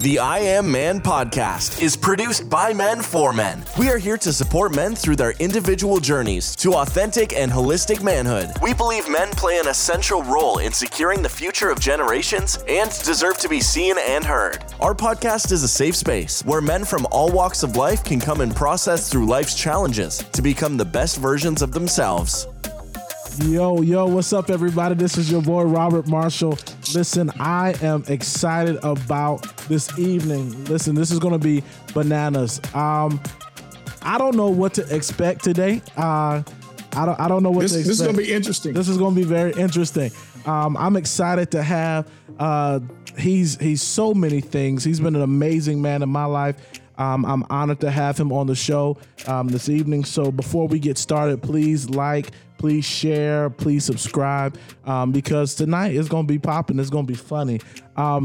The I Am Man podcast is produced by men for men. We are here to support men through their individual journeys to authentic and holistic manhood. We believe men play an essential role in securing the future of generations and deserve to be seen and heard. Our podcast is a safe space where men from all walks of life can come and process through life's challenges to become the best versions of themselves. Yo, what's up, everybody? This is your boy, Robert Marshall. Listen, I am excited about this evening. Listen, this is going to be bananas. I don't know what to expect today. I don't know what to expect. This is going to be interesting. This is going to be very interesting. I'm excited to have, he's so many things. He's been an amazing man in my life. I'm honored to have him on the show this evening. So before we get started, please like, please share, please subscribe, because tonight is going to be popping. It's going to be funny.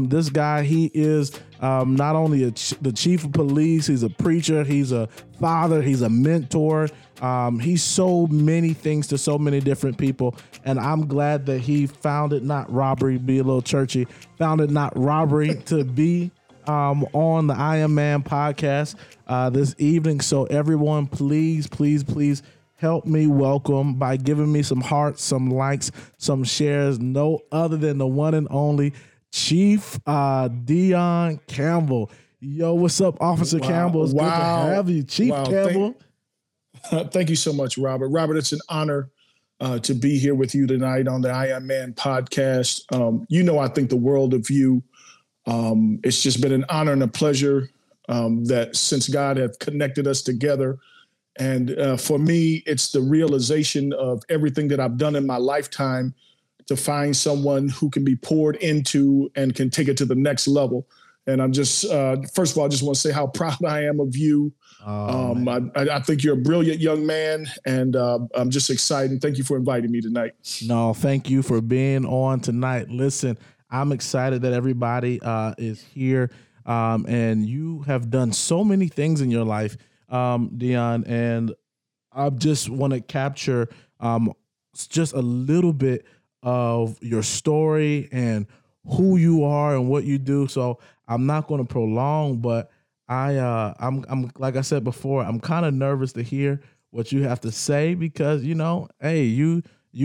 This guy, he is not only the chief of police, he's a preacher, he's a father, he's a mentor. He's so many things to so many different people. And I'm glad that he founded Not Robbery, be a little churchy, founded Not Robbery to be on the I Am Man podcast this evening. So everyone, please, help me welcome by giving me some hearts, some likes, some shares. No other than the one and only Chief Deion Campbell. Yo, what's up, Officer Campbell? It's good to have you, Chief Campbell. Thank you so much, Robert. Robert, it's an honor to be here with you tonight on the I Am Man podcast. I think the world of you. It's just been an honor and a pleasure that since God has connected us together. And for me, it's the realization of everything that I've done in my lifetime to find someone who can be poured into and can take it to the next level. And I'm just, first of all, I just want to say how proud I am of you. I think you're a brilliant young man, and I'm just excited. Thank you for inviting me tonight. No, thank you for being on tonight. Listen, I'm excited that everybody is here, and you have done so many things in your life, Deion, and I just want to capture just a little bit of your story and who you are and what you do. So I'm not going to prolong, but I'm like I said before, I'm kind of nervous to hear what you have to say because you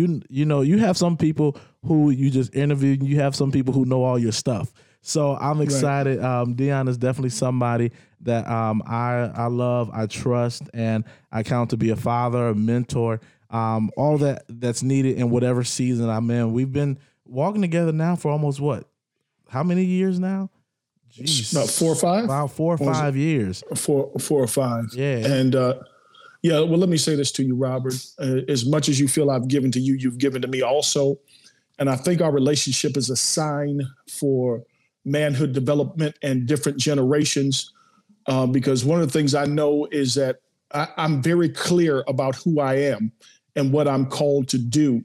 have some people who you just interviewed, and you have some people who know all your stuff. So I'm excited. Right. Deion is definitely somebody that I love, I trust, and I count to be a father, a mentor, all that's needed in whatever season I'm in. We've been walking together now for almost how many years now? Jeez. About 4 or 5? About 4 or 5 years. Four or five. Yeah. And let me say this to you, Robert. As much as you feel I've given to you, you've given to me also. And I think our relationship is a sign for manhood development and different generations, because one of the things I know is that I'm very clear about who I am and what I'm called to do.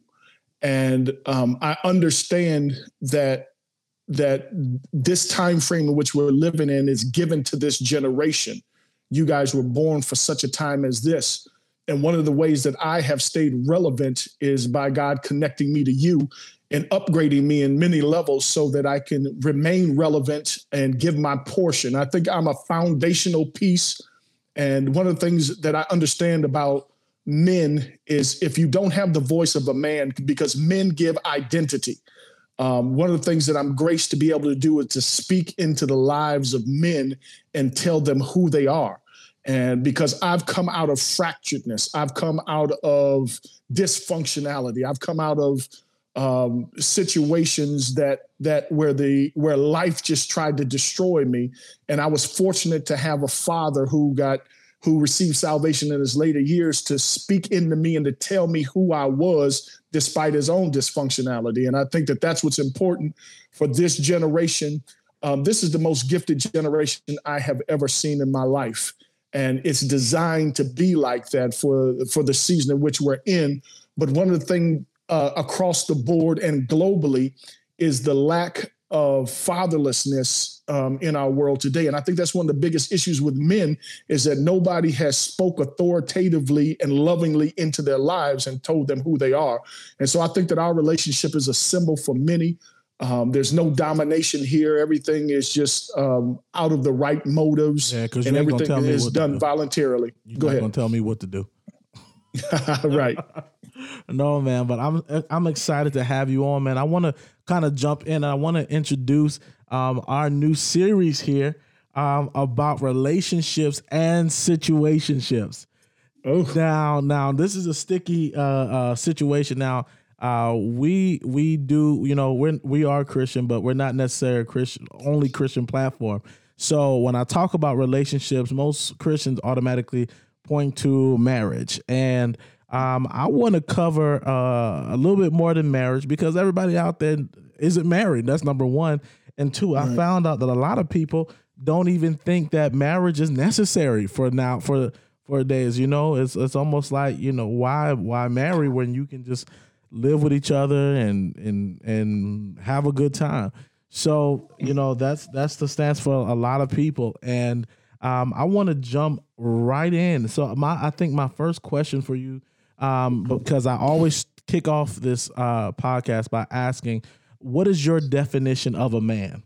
And I understand that this time frame in which we're living in is given to this generation. You guys were born for such a time as this. And one of the ways that I have stayed relevant is by God connecting me to you and upgrading me in many levels so that I can remain relevant and give my portion. I think I'm a foundational piece. And one of the things that I understand about men is if you don't have the voice of a man, because men give identity. One of the things that I'm graced to be able to do is to speak into the lives of men and tell them who they are. And because I've come out of fracturedness, I've come out of dysfunctionality, I've come out of situations where life just tried to destroy me. And I was fortunate to have a father who received salvation in his later years to speak into me and to tell me who I was despite his own dysfunctionality. And I think that that's what's important for this generation. This is the most gifted generation I have ever seen in my life. And it's designed to be like that for the season in which we're in. But one of the things across the board and globally is the lack of fatherlessness in our world today. And I think that's one of the biggest issues with men is that nobody has spoke authoritatively and lovingly into their lives and told them who they are. And so I think that our relationship is a symbol for many There's no domination here. Everything is just out of the right motives, and everything is done voluntarily. Go ahead. You're not going to tell me what to do. Right. No, man, but I'm excited to have you on, man. I want to kind of jump in. I want to introduce our new series here about relationships and situationships. Oh, now this is a sticky situation. Now, we do, you know, we are Christian, but we're not necessarily Christian platform. So when I talk about relationships, most Christians automatically point to marriage, and I want to cover a little bit more than marriage, because everybody out there isn't married. That's number one. And two, right. I found out that a lot of people don't even think that marriage is necessary for days. You know, it's almost like, you know, why marry when you can just live with each other and have a good time. So, you know, that's the stance for a lot of people. And I want to jump right in. So I think my first question for you, because I always kick off this podcast by asking, what is your definition of a man?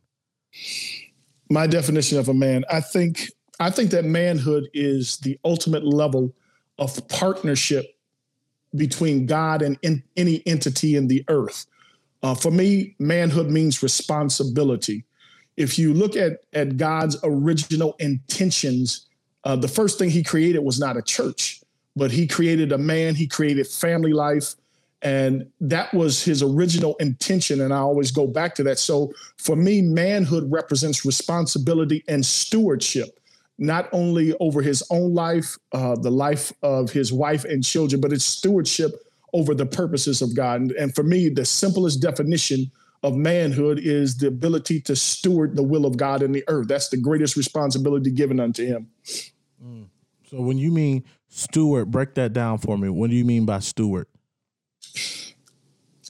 My definition of a man, I think that manhood is the ultimate level of partnership between God and any entity in the earth. For me, manhood means responsibility. If you look at God's original intentions, the first thing he created was not a church, but he created a man, he created family life, and that was his original intention, and I always go back to that. So for me, manhood represents responsibility and stewardship, not only over his own life, the life of his wife and children, but it's stewardship over the purposes of God. And for me, the simplest definition of manhood is the ability to steward the will of God in the earth. That's the greatest responsibility given unto him. Mm. So when you mean steward, break that down for me. What do you mean by steward?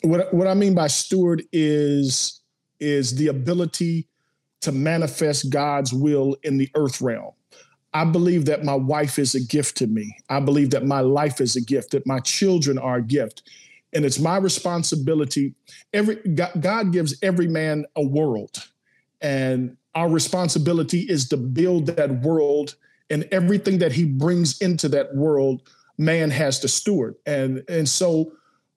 What I mean by steward is the ability to manifest God's will in the earth realm. I believe that my wife is a gift to me. I believe that my life is a gift, that my children are a gift. And it's my responsibility. God gives every man a world, and our responsibility is to build that world, and everything that he brings into that world, man has to steward. And so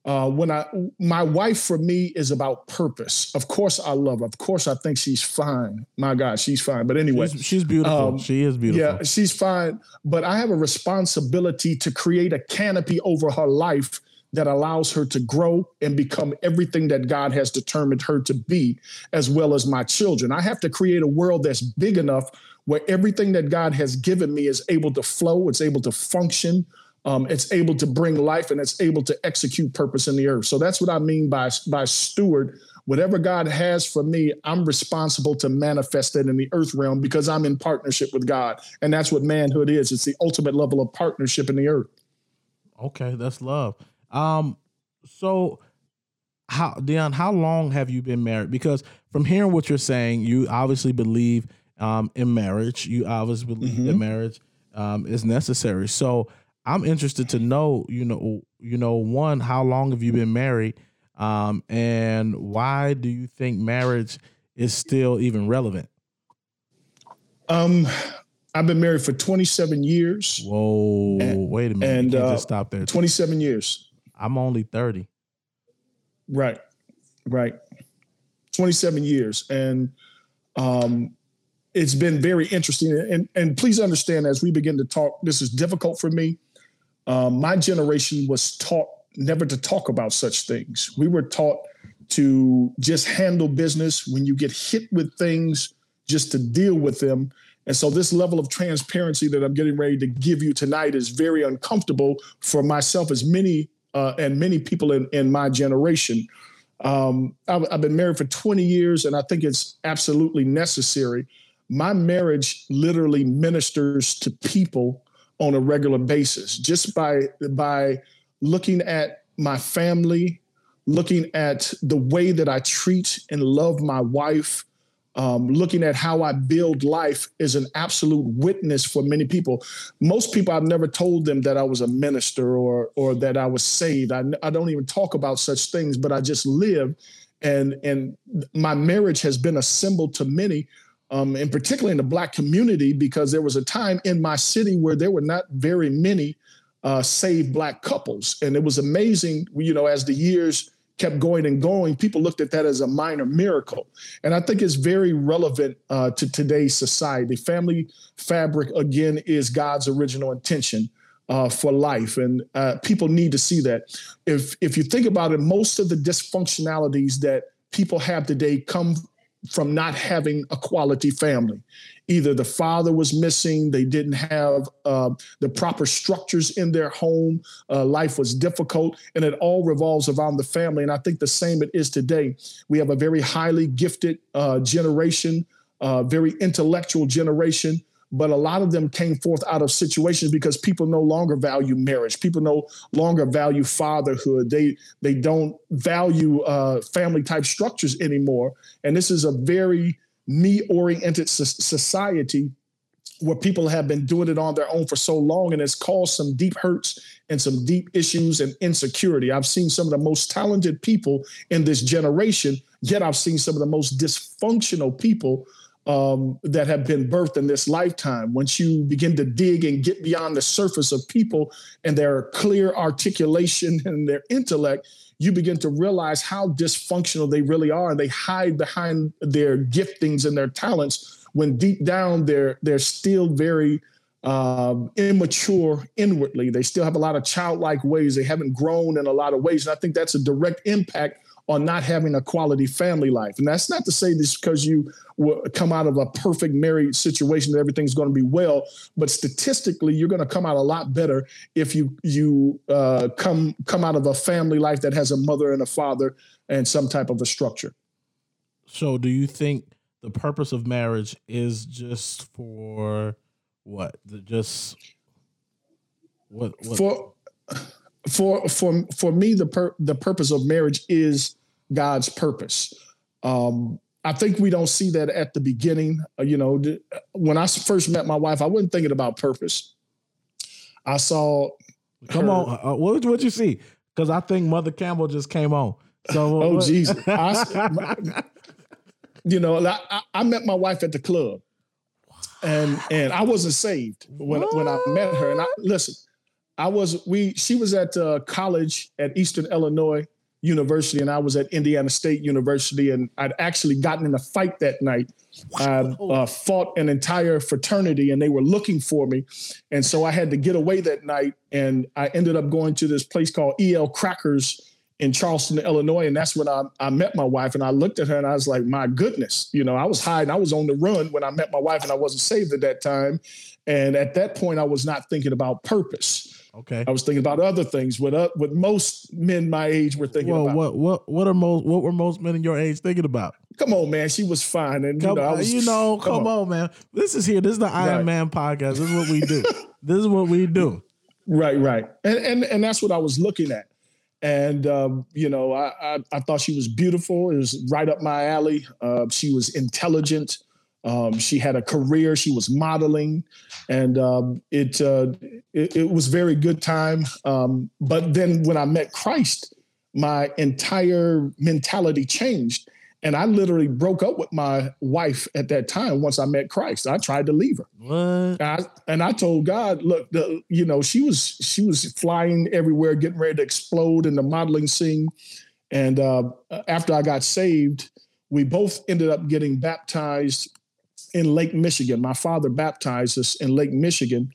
my wife for me is about purpose. Of course I love her. Of course I think she's fine. My God, she's fine. But anyway, she's beautiful. She is beautiful. Yeah, she's fine. But I have a responsibility to create a canopy over her life that allows her to grow and become everything that God has determined her to be, as well as my children. I have to create a world that's big enough where everything that God has given me is able to flow. It's able to function. It's able to bring life, and it's able to execute purpose in the earth. So that's what I mean by steward. Whatever God has for me, I'm responsible to manifest it in the earth realm because I'm in partnership with God. And that's what manhood is. It's the ultimate level of partnership in the earth. Okay, that's love. So Deion, how long have you been married? Because from hearing what you're saying, you obviously believe in marriage. You obviously believe that marriage is necessary. So I'm interested to know, you know, one, how long have you been married? And why do you think marriage is still even relevant? I've been married for 27 years. Whoa, wait a minute. And you can't just stop there. 27 years. I'm only 30. Right. 27 years. And, it's been very interesting. And please understand, as we begin to talk, this is difficult for me. My generation was taught never to talk about such things. We were taught to just handle business. When you get hit with things, just to deal with them. And so this level of transparency that I'm getting ready to give you tonight is very uncomfortable for myself, as many people in my generation. I've been married for 20 years, and I think it's absolutely necessary. My marriage literally ministers to people on a regular basis, just by looking at my family, looking at the way that I treat and love my wife, looking at how I build life is an absolute witness for many people. Most people, I've never told them that I was a minister or that I was saved. I don't even talk about such things, but I just live And my marriage has been a symbol to many, and particularly in the Black community, because there was a time in my city where there were not very many saved Black couples. And it was amazing, you know, as the years kept going and going, people looked at that as a minor miracle. And I think it's very relevant to today's society. Family fabric, again, is God's original intention for life. And people need to see that. If you think about it, most of the dysfunctionalities that people have today come from not having a quality family. Either the father was missing, they didn't have the proper structures in their home, life was difficult, and it all revolves around the family. And I think the same it is today. We have a very highly gifted generation, very intellectual generation, but a lot of them came forth out of situations because people no longer value marriage. People no longer value fatherhood. They don't value family type structures anymore. And this is a very me-oriented society where people have been doing it on their own for so long, and it's caused some deep hurts and some deep issues and insecurity. I've seen some of the most talented people in this generation, yet I've seen some of the most dysfunctional people that have been birthed in this lifetime. Once you begin to dig and get beyond the surface of people and their clear articulation and their intellect, you begin to realize how dysfunctional they really are. And they hide behind their giftings and their talents when deep down they're still very immature inwardly. They still have a lot of childlike ways. They haven't grown in a lot of ways. And I think that's a direct impact on not having a quality family life. And that's not to say this because you come out of a perfect married situation that everything's going to be well, but statistically, you're going to come out a lot better if you come out of a family life that has a mother and a father and some type of a structure. So do you think the purpose of marriage is just for what? For me, the purpose of marriage is God's purpose. I think we don't see that at the beginning. You know, when I first met my wife, I wasn't thinking about purpose. I saw. What'd you see? Because I think Mother Campbell just came on. So oh Jesus! I met my wife at the club, and I wasn't saved when I met her. And she was at college at Eastern Illinois University, and I was at Indiana State University, and I'd actually gotten in a fight that night. I fought an entire fraternity, and they were looking for me, and so I had to get away that night, and I ended up going to this place called E.L. Crackers in Charleston, Illinois, and that's when I met my wife, and I looked at her, and I was like, my goodness, you know, I was hiding. I was on the run when I met my wife, and I wasn't saved at that time, and at that point, I was not thinking about purpose. Okay. I was thinking about other things. What most men my age were thinking about. What were most men in your age thinking about? Come on, man. She was fine, and come on, man. This is the I Am Man podcast. This is what we do. Right. And that's what I was looking at. And I thought she was beautiful. It was right up my alley. She was intelligent. She had a career. She was modeling, and it was very good time. But then when I met Christ, my entire mentality changed, and I literally broke up with my wife at that time. Once I met Christ, I tried to leave her. What? And I told God, look, she was flying everywhere, getting ready to explode in the modeling scene. And after I got saved, we both ended up getting baptized in Lake Michigan. My father baptized us in Lake Michigan.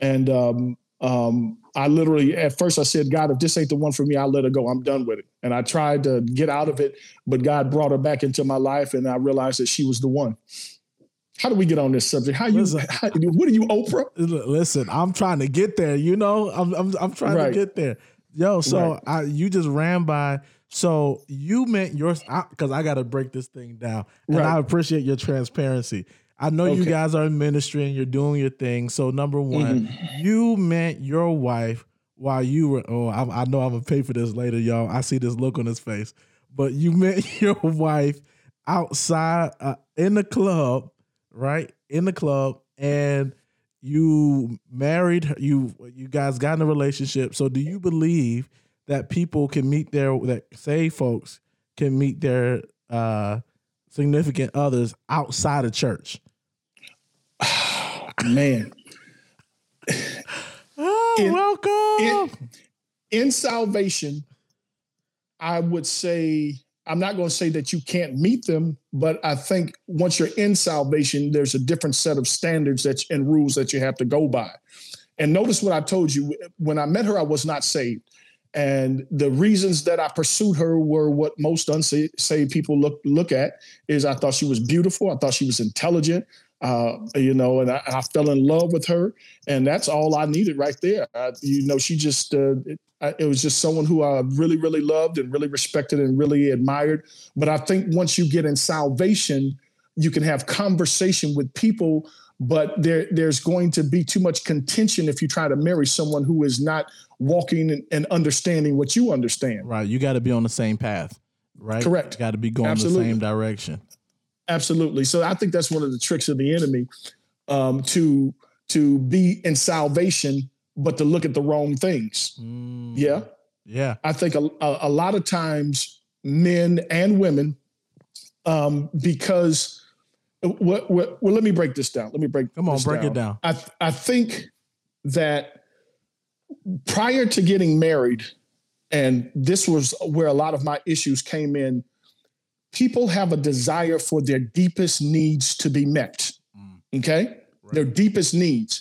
And I literally, at first I said, God, if this ain't the one for me, I'll let her go. I'm done with it. And I tried to get out of it, but God brought her back into my life. And I realized that she was the one. How do we get on this subject? What are you, Oprah? Listen, I'm trying to get there. You know, I'm trying to get there. Yo, so you just ran by. So you meant yours, because I got to break this thing down, and I appreciate your transparency. I know you guys are in ministry and you're doing your thing. So number one, you met your wife while you were. Oh, I know I'm gonna pay for this later, y'all. I see this look on his face, but you met your wife outside in the club, right? In the club, and you married her. You guys got in a relationship. So do you believe that people can meet their, that say folks can meet their significant others outside of church? Man. Welcome. In salvation, I would say, I'm not going to say that you can't meet them, but I think once you're in salvation, there's a different set of standards and rules that you have to go by. And notice what I told you. When I met her, I was not saved. And the reasons that I pursued her were what most unsaved people look at, is I thought she was beautiful. I thought she was intelligent, and I fell in love with her. And that's all I needed right there. She just... it was just someone who I really, really loved and really respected and really admired. But I think once you get in salvation, you can have conversation with people, but there's going to be too much contention if you try to marry someone who is not walking and understanding what you understand. Right. You got to be on the same path, right? Correct. You got to be going the same direction. Absolutely. So I think that's one of the tricks of the enemy, to be in salvation, but to look at the wrong things. Mm, yeah. Yeah. I think a lot of times men and women, because let me break this down. Break it down. I think that prior to getting married, and this was where a lot of my issues came in, people have a desire for their deepest needs to be met. Mm. Okay. Right. Their deepest needs.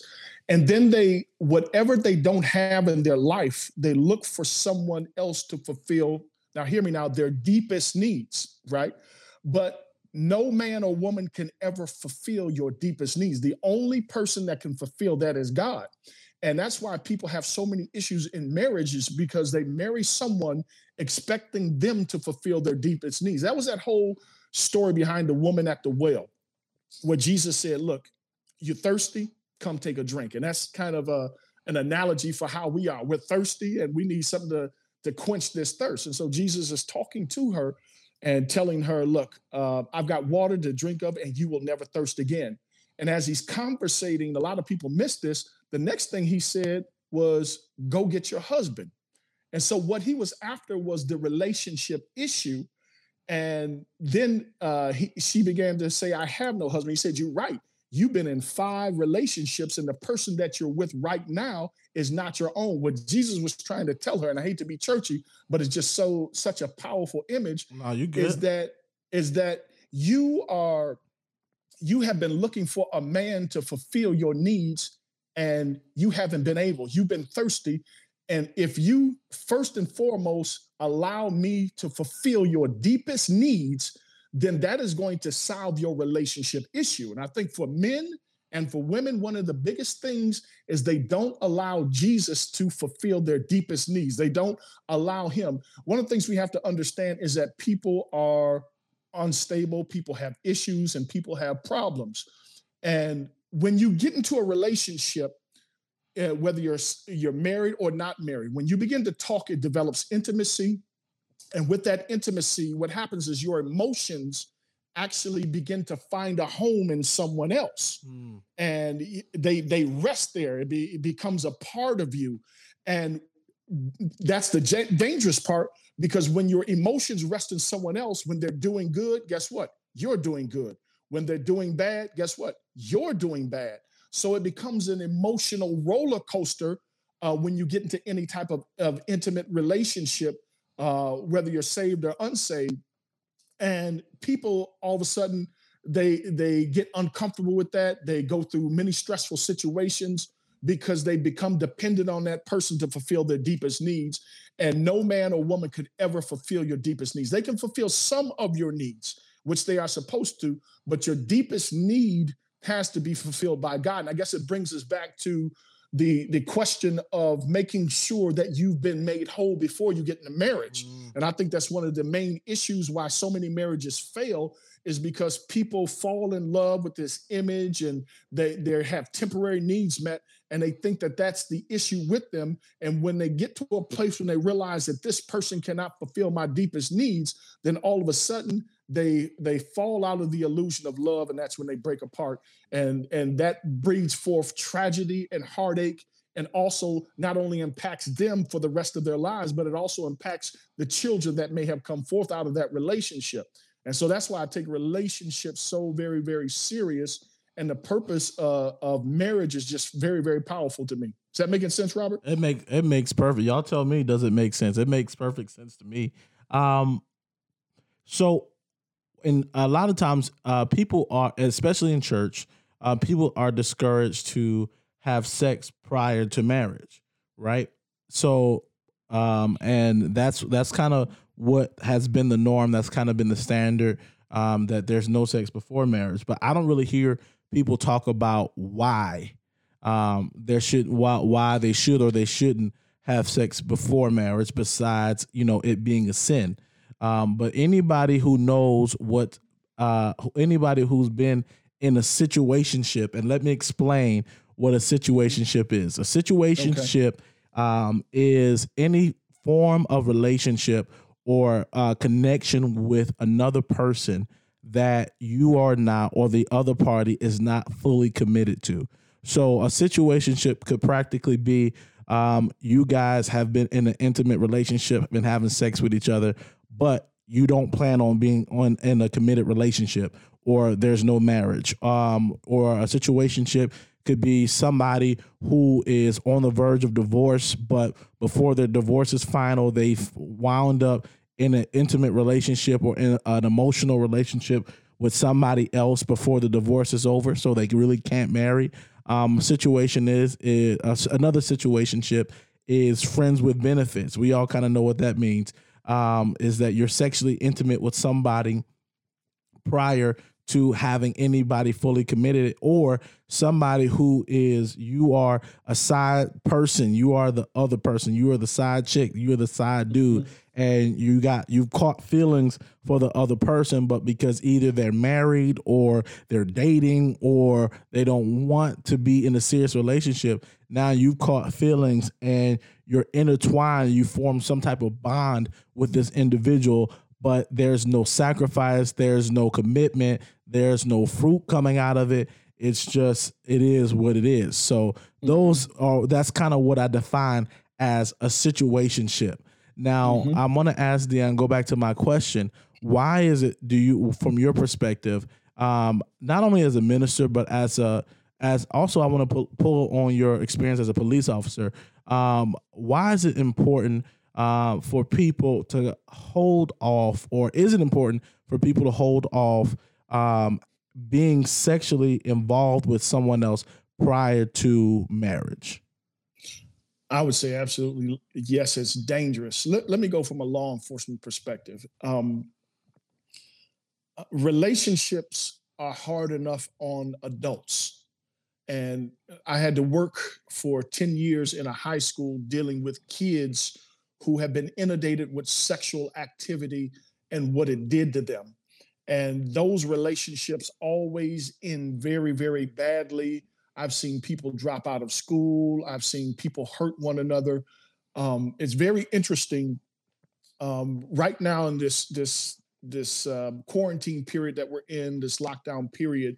And then whatever they don't have in their life, they look for someone else to fulfill. Now, hear me now, their deepest needs, right? But no man or woman can ever fulfill your deepest needs. The only person that can fulfill that is God. And that's why people have so many issues in marriages, because they marry someone expecting them to fulfill their deepest needs. That was that whole story behind the woman at the well, where Jesus said, look, you're thirsty? Come take a drink. And that's kind of an analogy for how we are. We're thirsty and we need something to quench this thirst. And so Jesus is talking to her and telling her, look, I've got water to drink of and you will never thirst again. And as he's conversating, a lot of people miss this. The next thing he said was, go get your husband. And so what he was after was the relationship issue. And then she began to say, I have no husband. He said, you're right. You've been in 5 relationships and the person that you're with right now is not your own. What Jesus was trying to tell her, and I hate to be churchy, but it's just such a powerful image, is that you have been looking for a man to fulfill your needs and you haven't been able. You've been thirsty. And if you first and foremost allow me to fulfill your deepest needs, then that is going to solve your relationship issue. And I think for men and for women, one of the biggest things is they don't allow Jesus to fulfill their deepest needs. They don't allow him. One of the things we have to understand is that people are unstable, people have issues, and people have problems. And when you get into a relationship, whether you're married or not married, when you begin to talk, it develops intimacy. And with that intimacy, what happens is your emotions actually begin to find a home in someone else. Mm. And they rest there. It becomes a part of you. And that's the dangerous part, because when your emotions rest in someone else, when they're doing good, guess what? You're doing good. When they're doing bad, guess what? You're doing bad. So it becomes an emotional roller coaster when you get into any type of intimate relationship, whether you're saved or unsaved. And people, all of a sudden, they get uncomfortable with that. They go through many stressful situations because they become dependent on that person to fulfill their deepest needs. And no man or woman could ever fulfill your deepest needs. They can fulfill some of your needs, which they are supposed to, but your deepest need has to be fulfilled by God. And I guess it brings us back to the question of making sure that you've been made whole before you get into marriage. Mm. And I think that's one of the main issues why so many marriages fail, is because people fall in love with this image and they have temporary needs met, and they think that that's the issue with them. And when they get to a place when they realize that this person cannot fulfill my deepest needs, then all of a sudden they fall out of the illusion of love, and that's when they break apart. And that breeds forth tragedy and heartache and also not only impacts them for the rest of their lives, but it also impacts the children that may have come forth out of that relationship. And so that's why I take relationships so very, very serious. And the purpose of marriage is just very, very powerful to me. Is that making sense, Robert? It makes perfect. Y'all tell me, does it make sense? It makes perfect sense to me. So in a lot of times, people are, especially in church, people are discouraged to have sex prior to marriage, right? So, and that's kind of what has been the norm. That's kind of been the standard, that there's no sex before marriage. But I don't really hear people talk about why why they should or they shouldn't have sex before marriage, besides, you know, it being a sin. But anybody who knows what, anybody who's been in a situationship, and let me explain what a situationship is. A situationship is any form of relationship or connection with another person that you are not, or the other party is not fully committed to. So a situationship could practically be, you guys have been in an intimate relationship, been having sex with each other, but you don't plan on being in a committed relationship, or there's no marriage. Or a situationship could be somebody who is on the verge of divorce, but before their divorce is final, they've wound up in an intimate relationship or in an emotional relationship with somebody else before the divorce is over, so they really can't marry. Another situationship is friends with benefits. We all kind of know what that means. Is that you're sexually intimate with somebody prior to having anybody fully committed, or somebody who is, you are a side person, you are the other person, you are the side chick, you are the side dude, and you've caught feelings for the other person, but because either they're married or they're dating or they don't want to be in a serious relationship, now you've caught feelings and you're intertwined, you form some type of bond with this individual, but there's no sacrifice, there's no commitment, there's no fruit coming out of it. It's just, it is what it is. So that's kind of what I define as a situationship. Now, I'm going to ask Deion, go back to my question. Why is it, do you, from your perspective, not only as a minister, but as also I want to pull on your experience as a police officer, why is it important for people to hold off, or is it important for people to hold off being sexually involved with someone else prior to marriage? I would say absolutely yes, it's dangerous. Let me go from a law enforcement perspective. Relationships are hard enough on adults. And I had to work for 10 years in a high school dealing with kids who have been inundated with sexual activity and what it did to them. And those relationships always end very, very badly. I've seen people drop out of school. I've seen people hurt one another. It's very interesting right now in this quarantine period that we're in, this lockdown period.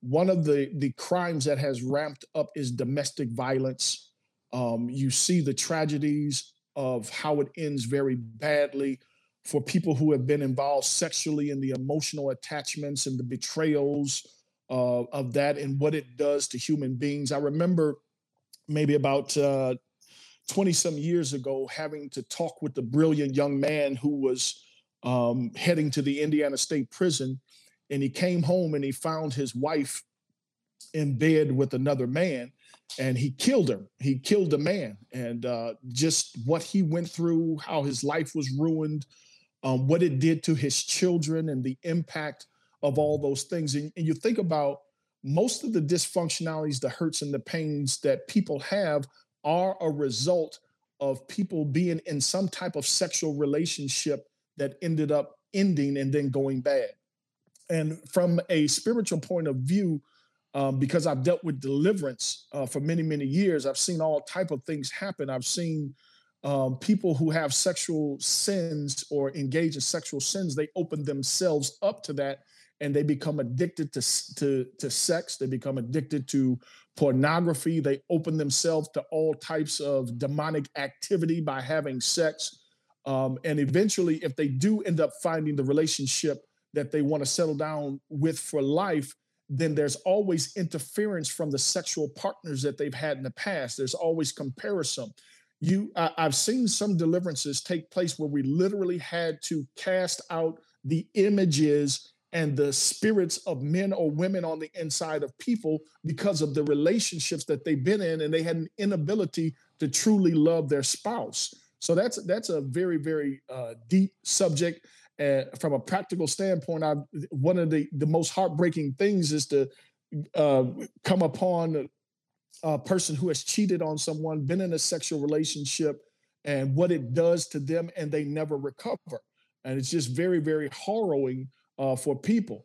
One of the crimes that has ramped up is domestic violence. You see the tragedies of how it ends very badly for people who have been involved sexually in the emotional attachments and the betrayals of that and what it does to human beings. I remember maybe about 20-some years ago having to talk with the brilliant young man who was heading to the Indiana State Prison, and he came home and he found his wife in bed with another man. And he killed her. He killed the man. And just what he went through, how his life was ruined, what it did to his children, and the impact of all those things. And you think about most of the dysfunctionalities, the hurts and the pains that people have are a result of people being in some type of sexual relationship that ended up ending and then going bad. And from a spiritual point of view, because I've dealt with deliverance for many, many years. I've seen all type of things happen. I've seen people who have sexual sins or engage in sexual sins, they open themselves up to that and they become addicted to sex. They become addicted to pornography. They open themselves to all types of demonic activity by having sex. And eventually, if they do end up finding the relationship that they want to settle down with for life, then there's always interference from the sexual partners that they've had in the past. There's always comparison. I've seen some deliverances take place where we literally had to cast out the images and the spirits of men or women on the inside of people because of the relationships that they've been in, and they had an inability to truly love their spouse. So that's a very, very deep subject. From a practical standpoint, one of the most heartbreaking things is to come upon a person who has cheated on someone, been in a sexual relationship, and what it does to them, and they never recover. And it's just very, very harrowing for people.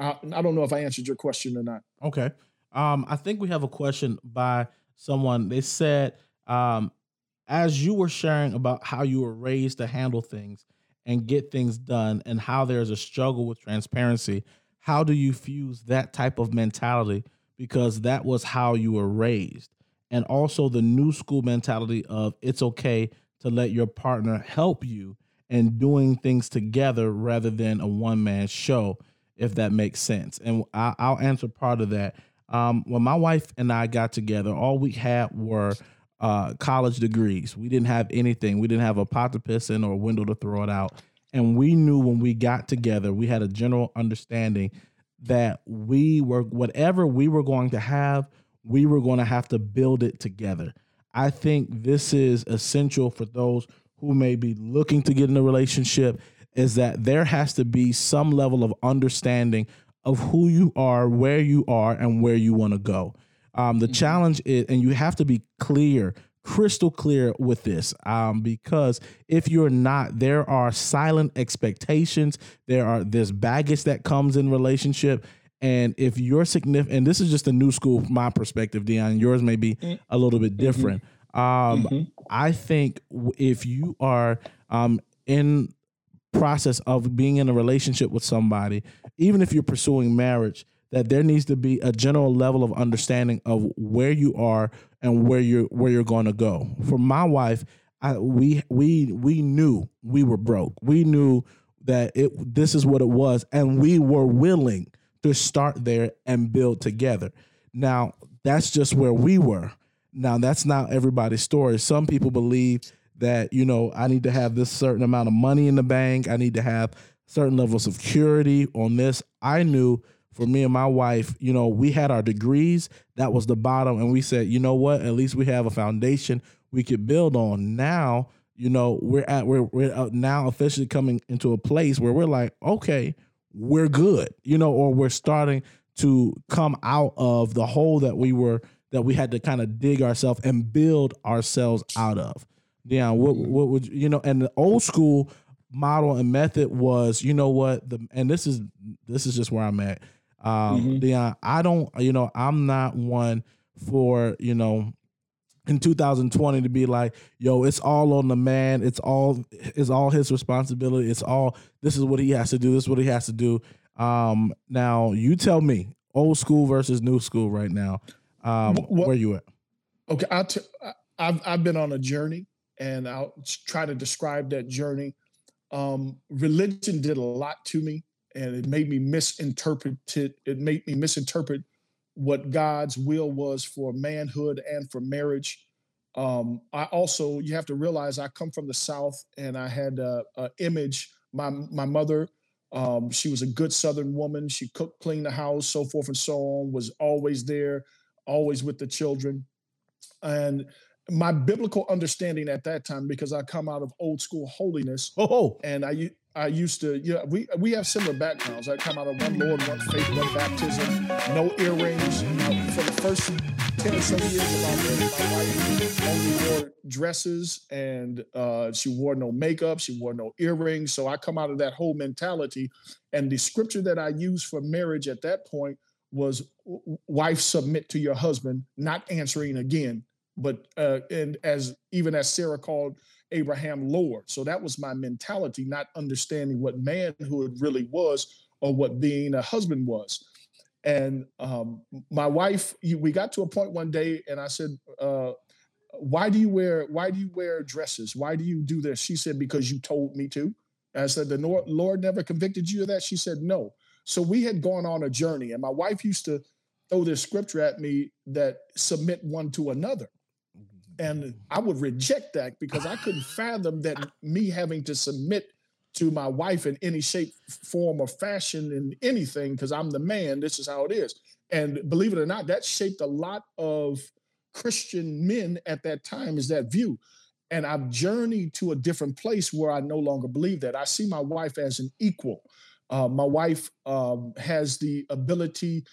I don't know if I answered your question or not. Okay. I think we have a question by someone. They said, as you were sharing about how you were raised to handle things and get things done, and how there's a struggle with transparency, how do you fuse that type of mentality? Because that was how you were raised. And also the new school mentality of it's okay to let your partner help you and doing things together rather than a one-man show, if that makes sense. And I'll answer part of that. When my wife and I got together, all we had were college degrees. We didn't have anything. We didn't have a pot to piss in or a window to throw it out. And we knew when we got together, we had a general understanding that we were, whatever we were going to have, we were going to have to build it together. I think this is essential for those who may be looking to get in a relationship, is that there has to be some level of understanding of who you are, and where you want to go. The challenge is, and you have to be clear, crystal clear with this, because if you're not, there are silent expectations. There's baggage that comes in relationship. And if you're significant, and this is just a new school, my perspective, Deion, yours may be a little bit different. I think if you are in process of being in a relationship with somebody, even if you're pursuing marriage, that there needs to be a general level of understanding of where you are and where you're going to go. For my wife, we knew we were broke. We knew that this is what it was, and we were willing to start there and build together. Now, that's just where we were. Now, that's not everybody's story. Some people believe that, you know, I need to have this certain amount of money in the bank. I need to have certain levels of security on this. I knew, for me and my wife, you know, we had our degrees. That was the bottom. And we said, you know what? At least we have a foundation we could build on. Now, you know, we're now officially coming into a place where we're like, okay, we're good, you know, or we're starting to come out of the hole that we had to kind of dig ourselves and build ourselves out of. Yeah. What would, you know, and the old school model and method was, you know what, and this is just where I'm at. Deion, I don't, you know, I'm not one for, you know, in 2020 to be like, yo, it's all on the man. It's all his responsibility. It's all, this is what he has to do. This is what he has to do. Now you tell me, old school versus new school right now. Where you at? Okay. I've been on a journey, and I'll try to describe that journey. Religion did a lot to me. And it made me misinterpret it. It made me misinterpret what God's will was for manhood and for marriage. You have to realize I come from the South, and I had an image. My mother, she was a good Southern woman. She cooked, cleaned the house, so forth and so on, was always there, always with the children. And my biblical understanding at that time, because I come out of old school holiness, and I used to, you know, we have similar backgrounds. I come out of one Lord, one faith, one baptism, no earrings. For the first 10 or so years of our marriage, my wife only wore dresses, and she wore no makeup. She wore no earrings. So I come out of that whole mentality. And the scripture that I used for marriage at that point was, wife, submit to your husband, not answering again. But and as Sarah called Abraham Lord. So that was my mentality, not understanding what manhood really was or what being a husband was. And my wife, we got to a point one day, and I said, why do you wear dresses? Why do you do this? She said, because you told me to. And I said, the Lord never convicted you of that? She said, no. So we had gone on a journey, and my wife used to throw this scripture at me that submit one to another. And I would reject that because I couldn't fathom that me having to submit to my wife in any shape, form, or fashion in anything, because I'm the man, this is how it is. And believe it or not, that shaped a lot of Christian men at that time, is that view. And I've journeyed to a different place where I no longer believe that. I see my wife as an equal. My wife has the ability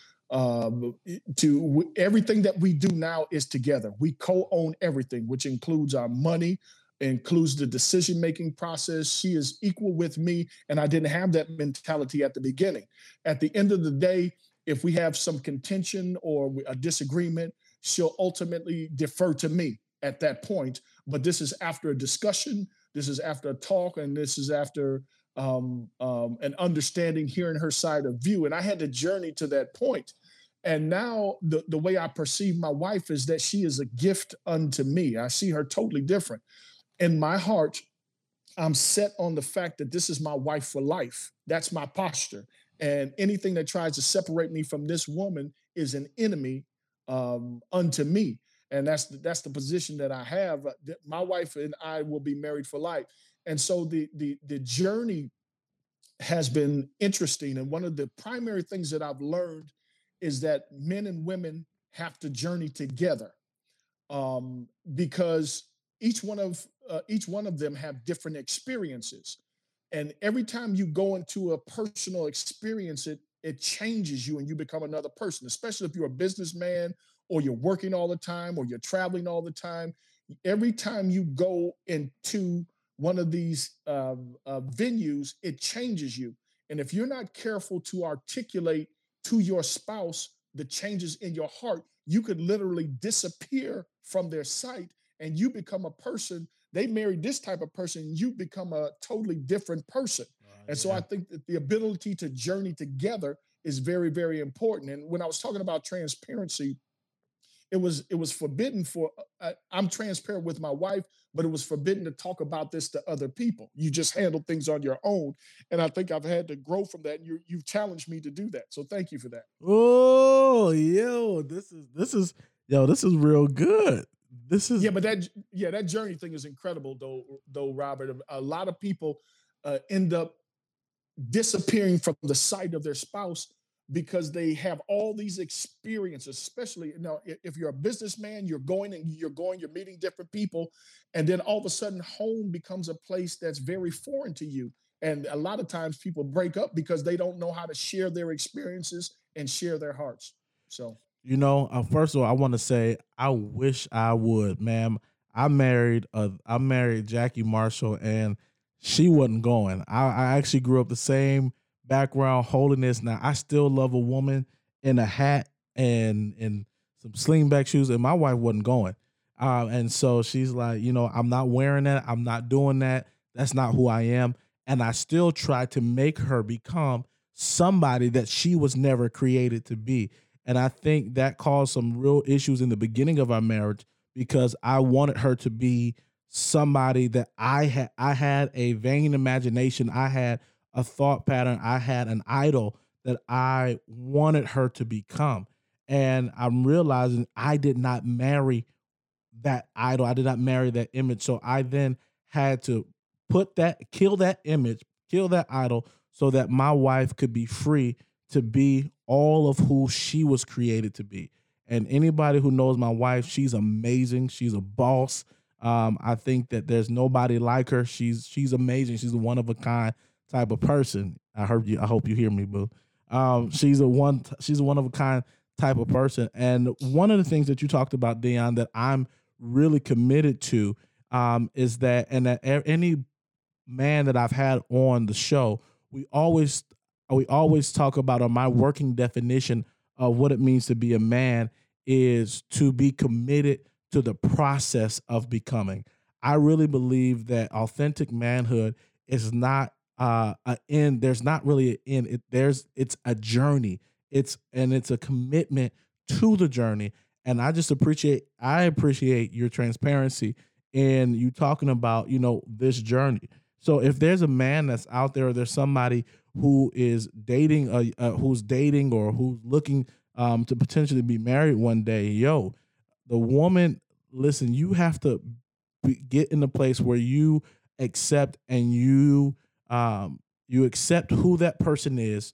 everything that we do now is together. We co-own everything, which includes our money, includes the decision-making process. She is equal with me, and I didn't have that mentality at the beginning. At the end of the day, if we have some contention or a disagreement, she'll ultimately defer to me at that point. But this is after a discussion, this is after a talk, and this is after an understanding, hearing her side of view. And I had to journey to that point. And now the way I perceive my wife is that she is a gift unto me. I see her totally different. In my heart, I'm set on the fact that this is my wife for life. That's my posture. And anything that tries to separate me from this woman is an enemy unto me. And that's the position that I have. My wife and I will be married for life. And so the journey has been interesting. And one of the primary things that I've learned is that men and women have to journey together because each one of them have different experiences. And every time you go into a personal experience, it changes you and you become another person, especially if you're a businessman or you're working all the time or you're traveling all the time. Every time you go into one of these venues, it changes you. And if you're not careful to articulate to your spouse the changes in your heart, you could literally disappear from their sight and you become a person. They marry this type of person, you become a totally different person. So I think that the ability to journey together is very, very important. And when I was talking about transparency, it was forbidden for, I'm transparent with my wife, but it was forbidden to talk about this to other people. You just handle things on your own. And I think I've had to grow from that. And you've challenged me to do that. So thank you for that. Oh, yo, this is real good. That journey thing is incredible though, Robert. A lot of people end up disappearing from the sight of their spouse because they have all these experiences, especially, if you're a businessman, you're meeting different people. And then all of a sudden home becomes a place that's very foreign to you. And a lot of times people break up because they don't know how to share their experiences and share their hearts. So, first of all, I want to say, I wish I would, ma'am. I married Jackie Marshall and she wasn't going. I actually grew up the same background, holiness. Now I still love a woman in a hat and some slingback shoes, and my wife wasn't going. And so she's like, I'm not wearing that. I'm not doing that. That's not who I am. And I still try to make her become somebody that she was never created to be. And I think that caused some real issues in the beginning of our marriage because I wanted her to be somebody that I had a vain imagination. I had a thought pattern. I had an idol that I wanted her to become. And I'm realizing I did not marry that idol. I did not marry that image. So I then had to kill that image, kill that idol so that my wife could be free to be all of who she was created to be. And anybody who knows my wife, she's amazing. She's a boss. I think that there's nobody like her. She's amazing. She's a one of a kind type of person. I hope you hear me, boo. She's a one of a kind type of person. And one of the things that you talked about, Deion, that I'm really committed to is that, and that any man that I've had on the show, we always talk about, or my working definition of what it means to be a man is to be committed to the process of becoming. I really believe that authentic manhood is not an end. There's not really an end. It's a journey. It's a commitment to the journey. And I just appreciate your transparency and you talking about, you know, this journey. So if there's a man that's out there, or there's somebody who is dating, or who's looking to potentially be married one day, the woman, listen, you have to get in the place where you accept and you accept who that person is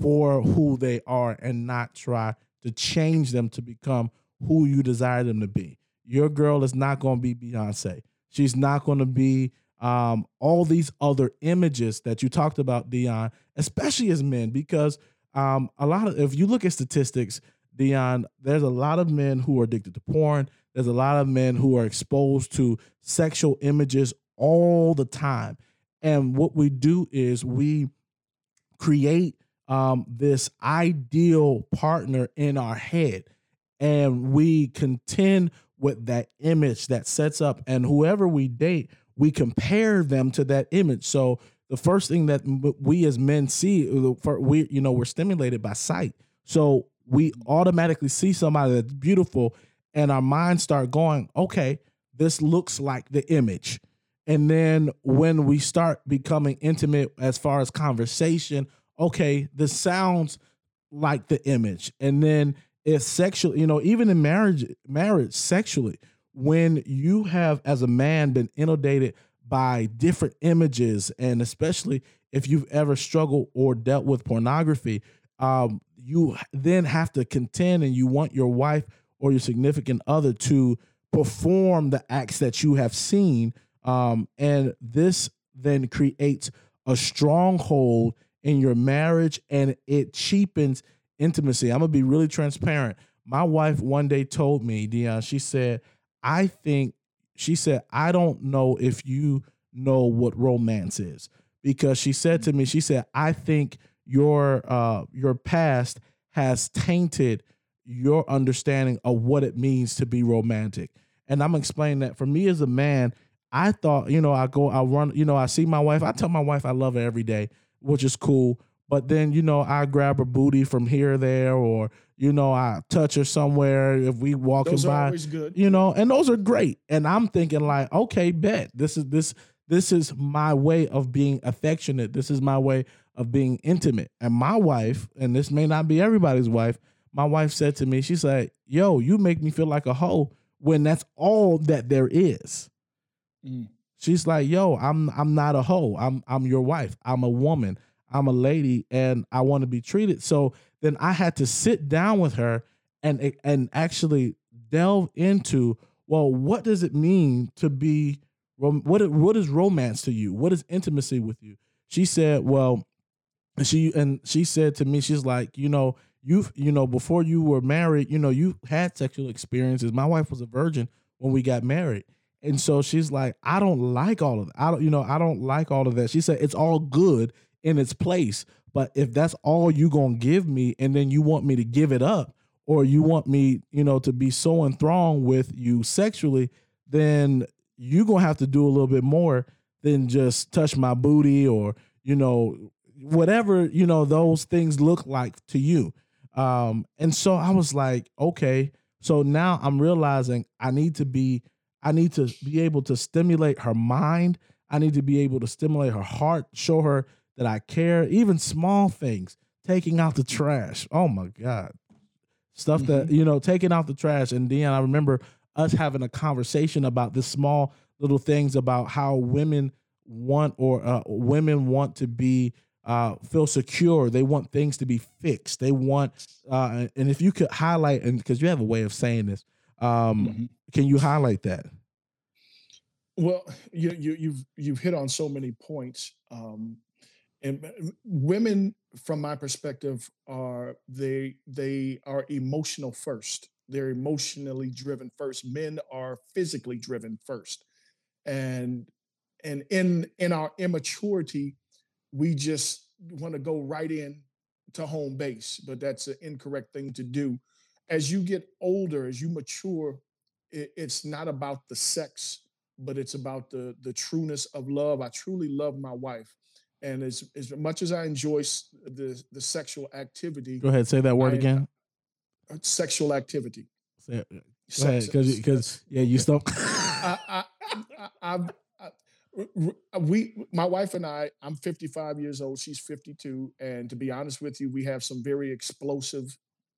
for who they are, and not try to change them to become who you desire them to be. Your girl is not going to be Beyonce. She's not going to be all these other images that you talked about, Deion, especially as men, because if you look at statistics, Deion, there's a lot of men who are addicted to porn. There's a lot of men who are exposed to sexual images all the time. And what we do is we create this ideal partner in our head, and we contend with that image that sets up, and whoever we date, we compare them to that image. So the first thing that we as men see, we're stimulated by sight. So we automatically see somebody that's beautiful, and our minds start going, okay, this looks like the image. And then when we start becoming intimate as far as conversation, okay, this sounds like the image. And then it's sexual, even in marriage sexually, when you have as a man been inundated by different images, and especially if you've ever struggled or dealt with pornography, you then have to contend, and you want your wife or your significant other to perform the acts that you have seen. And this then creates a stronghold in your marriage, and it cheapens intimacy. I'm going to be really transparent. My wife one day told me, Deion, she said, I don't know if you know what romance is, because she said to me, I think your past has tainted your understanding of what it means to be romantic. And I'm explaining that for me as a man, I thought, I see my wife, I tell my wife I love her every day, which is cool. But then, I grab her booty from here or there, or, I touch her somewhere if we walking by. Those are always good. And those are great. And I'm thinking like, okay, bet. This is my way of being affectionate. This is my way of being intimate. And my wife, and this may not be everybody's wife, my wife said to me, she said, you make me feel like a hoe when that's all that there is. Mm. She's like, I'm not a hoe. I'm your wife. I'm a woman. I'm a lady, and I want to be treated. So then I had to sit down with her and actually delve into, what does it mean to be, what is romance to you? What is intimacy with you? She said, she said to me, she's like, before you were married, you had sexual experiences. My wife was a virgin when we got married. And so she's like, I don't like all of that. I don't like all of that. She said, it's all good in its place. But if that's all you gonna give me, and then you want me to give it up, or you want me, to be so enthralled with you sexually, then you gonna have to do a little bit more than just touch my booty, or whatever those things look like to you. And so I was like, okay, so now I'm realizing I need to be able to stimulate her mind. I need to be able to stimulate her heart, show her that I care, even small things, taking out the trash. Oh my God. Stuff that, taking out the trash. And then I remember us having a conversation about the small little things about how women want to be, feel secure. They want things to be fixed. They want, and if you could highlight, and because you have a way of saying this, can you highlight that? Well, you've hit on so many points. And women, from my perspective, are emotional first. They're emotionally driven first. Men are physically driven first. And in our immaturity, we just want to go right in to home base, but that's an incorrect thing to do. As you get older, as you mature, it's not about the sex, but it's about the trueness of love. I truly love my wife. And as much as I enjoy the sexual activity. Go ahead, say that word again. Sexual activity. Say it. Because you stop. My wife and I, I'm 55 years old. She's 52. And to be honest with you, we have some very explosive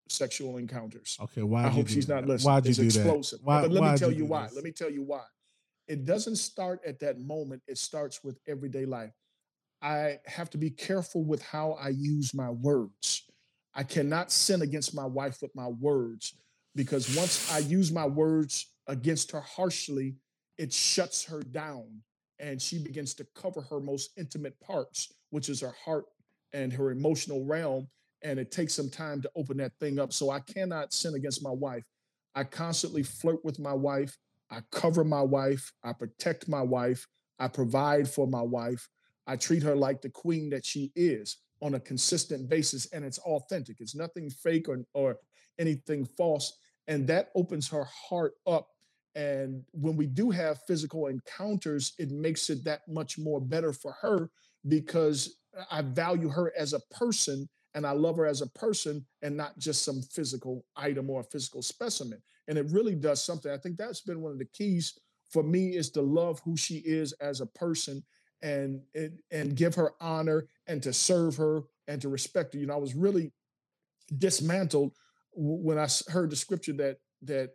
sexual encounters. Okay. Why? I hope she's not listening. Why'd you do that? But let me tell you why. Let me tell you why. It doesn't start at that moment. It starts with everyday life. I have to be careful with how I use my words. I cannot sin against my wife with my words, because once I use my words against her harshly, it shuts her down and she begins to cover her most intimate parts, which is her heart and her emotional realm. And it takes some time to open that thing up. So I cannot sin against my wife. I constantly flirt with my wife. I cover my wife. I protect my wife. I provide for my wife. I treat her like the queen that she is on a consistent basis, and it's authentic. It's nothing fake or anything false, and that opens her heart up. And when we do have physical encounters, it makes it that much more better for her, because I value her as a person and I love her as a person and not just some physical item or a physical specimen. And it really does something. I think that's been one of the keys for me, is to love who she is as a person, and give her honor, and to serve her, and to respect her. You know, I was really dismantled when I heard the scripture that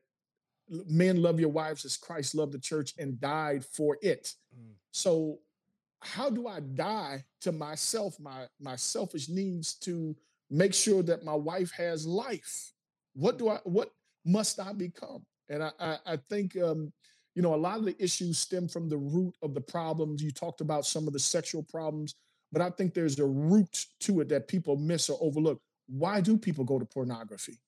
men love your wives as Christ loved the church and died for it. Mm. So how do I die to myself, my selfish needs, to make sure that my wife has life? What must I become? And I think, you know, a lot of the issues stem from the root of the problems. You talked about some of the sexual problems, but I think there's a root to it that people miss or overlook. Why do people go to pornography?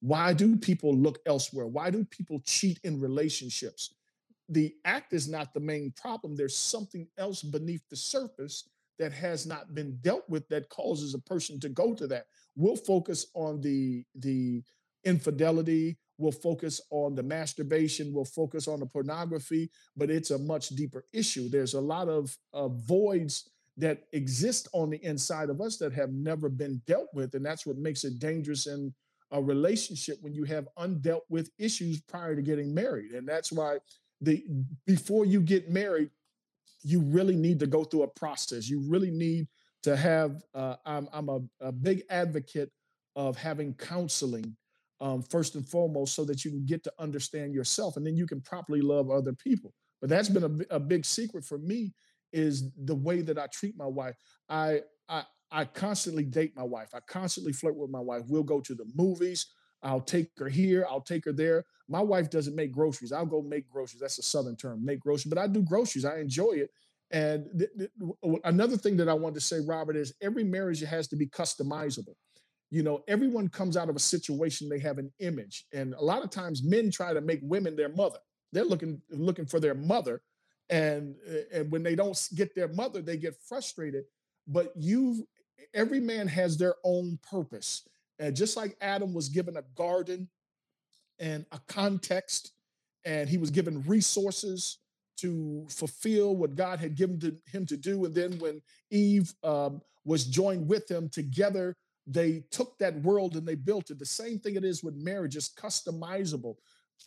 Why do people look elsewhere? Why do people cheat in relationships? The act is not the main problem. There's something else beneath the surface that has not been dealt with that causes a person to go to that. We'll focus on the infidelity. We'll focus on the masturbation. We'll focus on the pornography, but it's a much deeper issue. There's a lot of voids that exist on the inside of us that have never been dealt with, and that's what makes it dangerous in a relationship when you have undealt with issues prior to getting married. And that's why before you get married, you really need to go through a process. You really need to have, I'm a big advocate of having counseling, first and foremost, so that you can get to understand yourself, and then you can properly love other people. But that's been a big secret for me, is the way that I treat my wife. I constantly date my wife. I constantly flirt with my wife. We'll go to the movies. I'll take her here. I'll take her there. My wife doesn't make groceries. I'll go make groceries. That's a Southern term, make groceries. But I do groceries. I enjoy it. And another thing that I wanted to say, Robert, is every marriage has to be customizable. You know, everyone comes out of a situation, they have an image. And a lot of times men try to make women their mother. They're looking for their mother. And when they don't get their mother, they get frustrated. But every man has their own purpose. And just like Adam was given a garden and a context, and he was given resources to fulfill what God had given him to do. And then when Eve was joined with him together, they took that world and they built it. The same thing it is with marriage. It's customizable.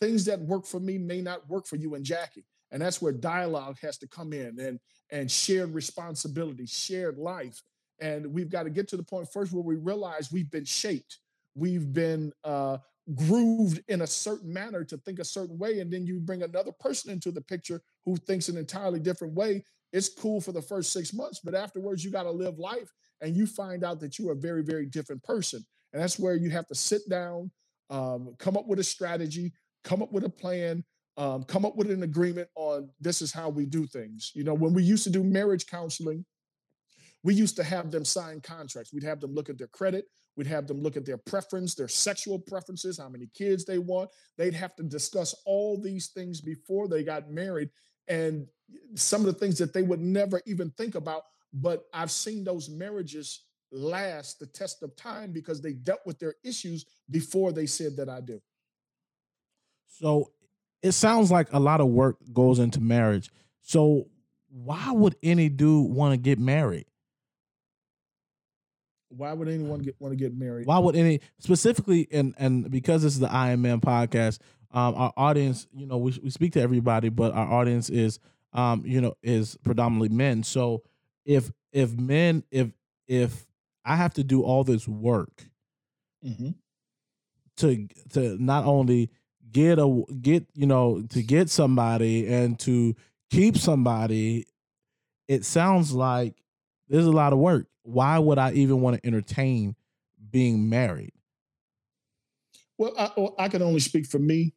Things that work for me may not work for you and Jackie. And that's where dialogue has to come in, and shared responsibility, shared life. And we've got to get to the point first where we realize we've been shaped. We've been grooved in a certain manner to think a certain way. And then you bring another person into the picture who thinks an entirely different way. It's cool for the first 6 months, but afterwards you got to live life, and you find out that you're a very, very different person. And that's where you have to sit down, come up with a strategy, come up with a plan, come up with an agreement on this is how we do things. You know, when we used to do marriage counseling, we used to have them sign contracts. We'd have them look at their credit. We'd have them look at their preference, their sexual preferences, how many kids they want. They'd have to discuss all these things before they got married, and some of the things that they would never even think about. But I've seen those marriages last the test of time because they dealt with their issues before they said that I do. So it sounds like a lot of work goes into marriage. So why would any dude want to get married? Why would anyone want to get married? Why would any specifically? And because this is the I Am Man podcast, our audience, you know, we speak to everybody, but our audience is, you know, is predominantly men. So if I have to do all this work mm-hmm. to not only get somebody and to keep somebody, it sounds like there's a lot of work. Why would I even want to entertain being married? Well, I can only speak for me.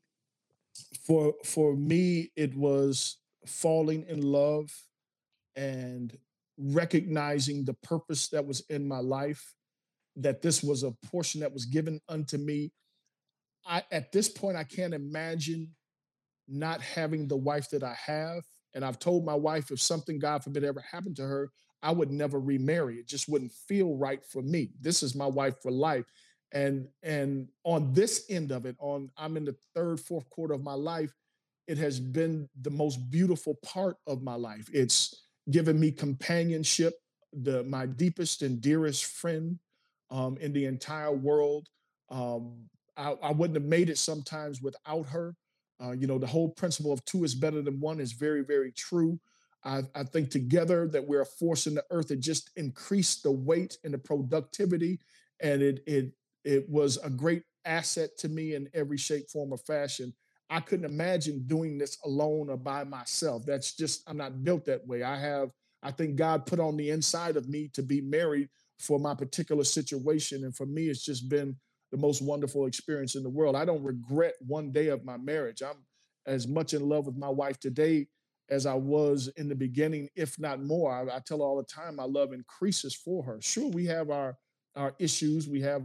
For me, it was falling in love and recognizing the purpose that was in my life, that this was a portion that was given unto me. At this point, I can't imagine not having the wife that I have. And I've told my wife, if something, God forbid, ever happened to her, I would never remarry. It just wouldn't feel right for me. This is my wife for life. And on this end of it, I'm in the third, fourth quarter of my life, it has been the most beautiful part of my life. It's given me companionship, my deepest and dearest friend in the entire world. I wouldn't have made it sometimes without her. You know, the whole principle of two is better than one is very, very true. I think together that we're a force in the earth. It just increased the weight and the productivity, and it was a great asset to me in every shape, form, or fashion. I couldn't imagine doing this alone or by myself. That's just, I'm not built that way. I think God put on the inside of me to be married for my particular situation. And for me, it's just been the most wonderful experience in the world. I don't regret one day of my marriage. I'm as much in love with my wife today as I was in the beginning, if not more. I tell her all the time, my love increases for her. Sure, we have our issues. We have,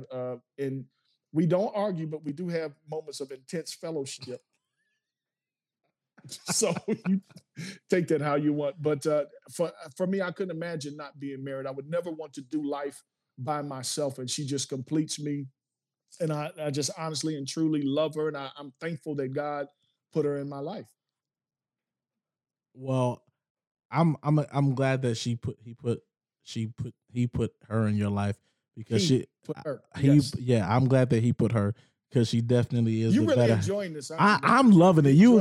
and we don't argue, but we do have moments of intense fellowship. So you take that how you want. But for me, I couldn't imagine not being married. I would never want to do life by myself, and she just completes me. And I just honestly and truly love her, and I'm thankful that God put her in my life. Well, I'm glad that he put her in your life because she put her. I'm glad that he put her because she definitely is. You're really enjoying this. I'm loving it. You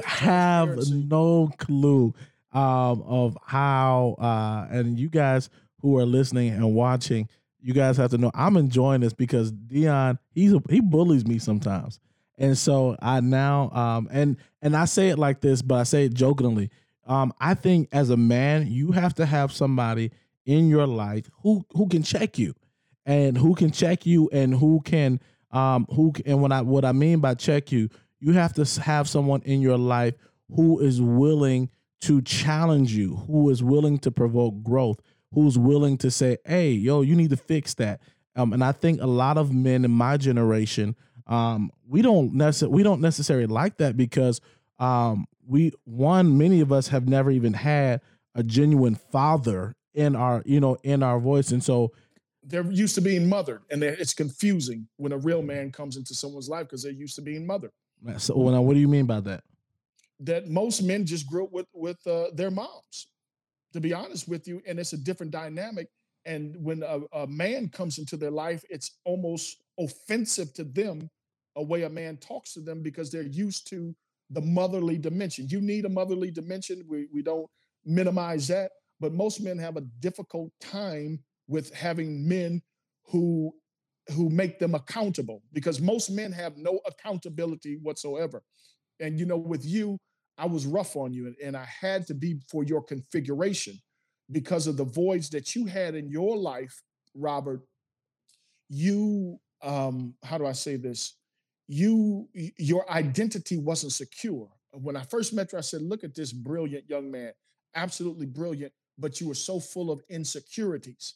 have no clue of how and you guys who are listening and watching, you guys have to know I'm enjoying this because Deion, he bullies me sometimes. And so I now, and I say it like this, but I say it jokingly. I think as a man, you have to have somebody in your life who can check you, and what I mean by check you, you have to have someone in your life who is willing to challenge you, who is willing to provoke growth, who's willing to say, hey, yo, you need to fix that. And I think a lot of men in my generation, we don't necessarily like that because many of us have never even had a genuine father in our voice, and so they're used to being mothered, and it's confusing when a real man comes into someone's life because they're used to being mothered. So, well, what do you mean by that? That most men just grew up with their moms, to be honest with you, and it's a different dynamic. And when a man comes into their life, it's almost offensive to them a way a man talks to them because they're used to the motherly dimension. You need a motherly dimension. We don't minimize that, but most men have a difficult time with having men who make them accountable because most men have no accountability whatsoever. And, you know, with you, I was rough on you and I had to be for your configuration because of the voids that you had in your life, Robert. You, how do I say this? Your identity wasn't secure. When I first met you, I said, look at this brilliant young man, absolutely brilliant, but you were so full of insecurities.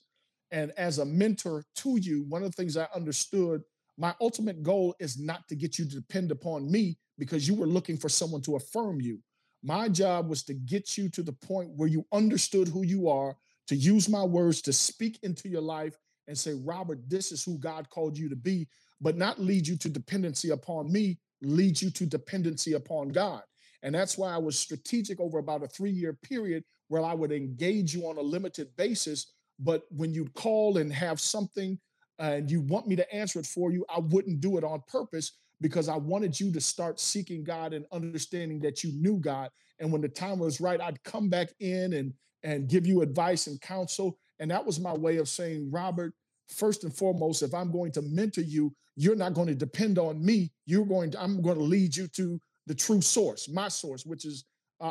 And as a mentor to you, one of the things I understood, my ultimate goal is not to get you to depend upon me because you were looking for someone to affirm you. My job was to get you to the point where you understood who you are, to use my words, to speak into your life and say, Robert, this is who God called you to be, but not lead you to dependency upon me, lead you to dependency upon God. And that's why I was strategic over about a 3-year period where I would engage you on a limited basis, But when you call and have something and you want me to answer it for you, I wouldn't do it on purpose, because I wanted you to start seeking God and understanding that you knew God. And when the time was right, I'd come back in and give you advice and counsel. And that was my way of saying, Robert, first and foremost, if I'm going to mentor you, you're not going to depend on me. I'm going to lead you to the true source, my source, which is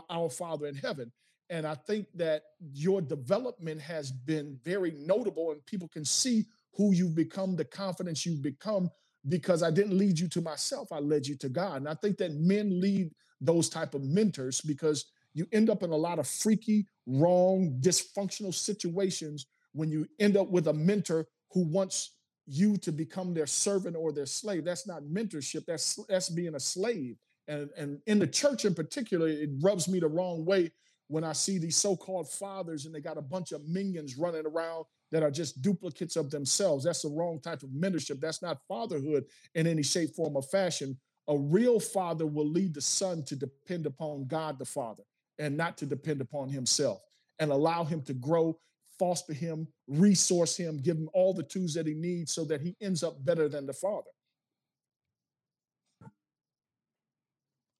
our Father in heaven. And I think that your development has been very notable, and people can see who you've become, the confidence you've become, because I didn't lead you to myself. I led you to God. And I think that men lead those type of mentors, because you end up in a lot of freaky, wrong, dysfunctional situations when you end up with a mentor who wants you to become their servant or their slave. That's not mentorship. That's being a slave. And in the church in particular, it rubs me the wrong way when I see these so-called fathers and they got a bunch of minions running around that are just duplicates of themselves. That's the wrong type of mentorship. That's not fatherhood in any shape, form, or fashion. A real father will lead the son to depend upon God the Father and not to depend upon himself, and allow him to grow, foster him, resource him, give him all the tools that he needs so that he ends up better than the father.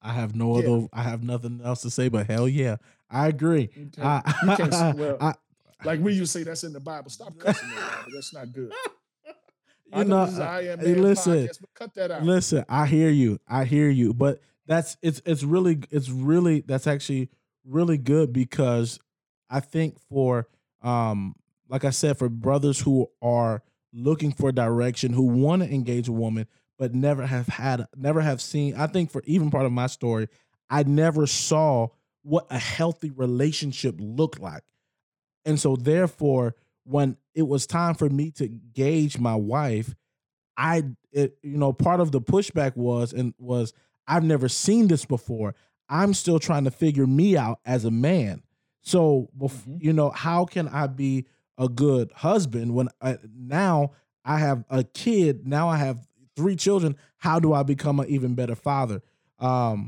I have no other, I have nothing else to say, but hell yeah, I agree. Okay. You can't swear. Like we used to say, that's in the Bible. Stop cussing me. That's not good. Podcast, but cut that out. Listen, I hear you. But that's actually really good, because I think for like I said, for brothers who are looking for direction, who want to engage a woman but never have seen. I think for even part of my story, I never saw what a healthy relationship looked like. And so therefore, when it was time for me to gauge my wife, part of the pushback was I've never seen this before. I'm still trying to figure me out as a man. So, how can I be a good husband when now I have a kid? Now I have 3 children. How do I become an even better father? The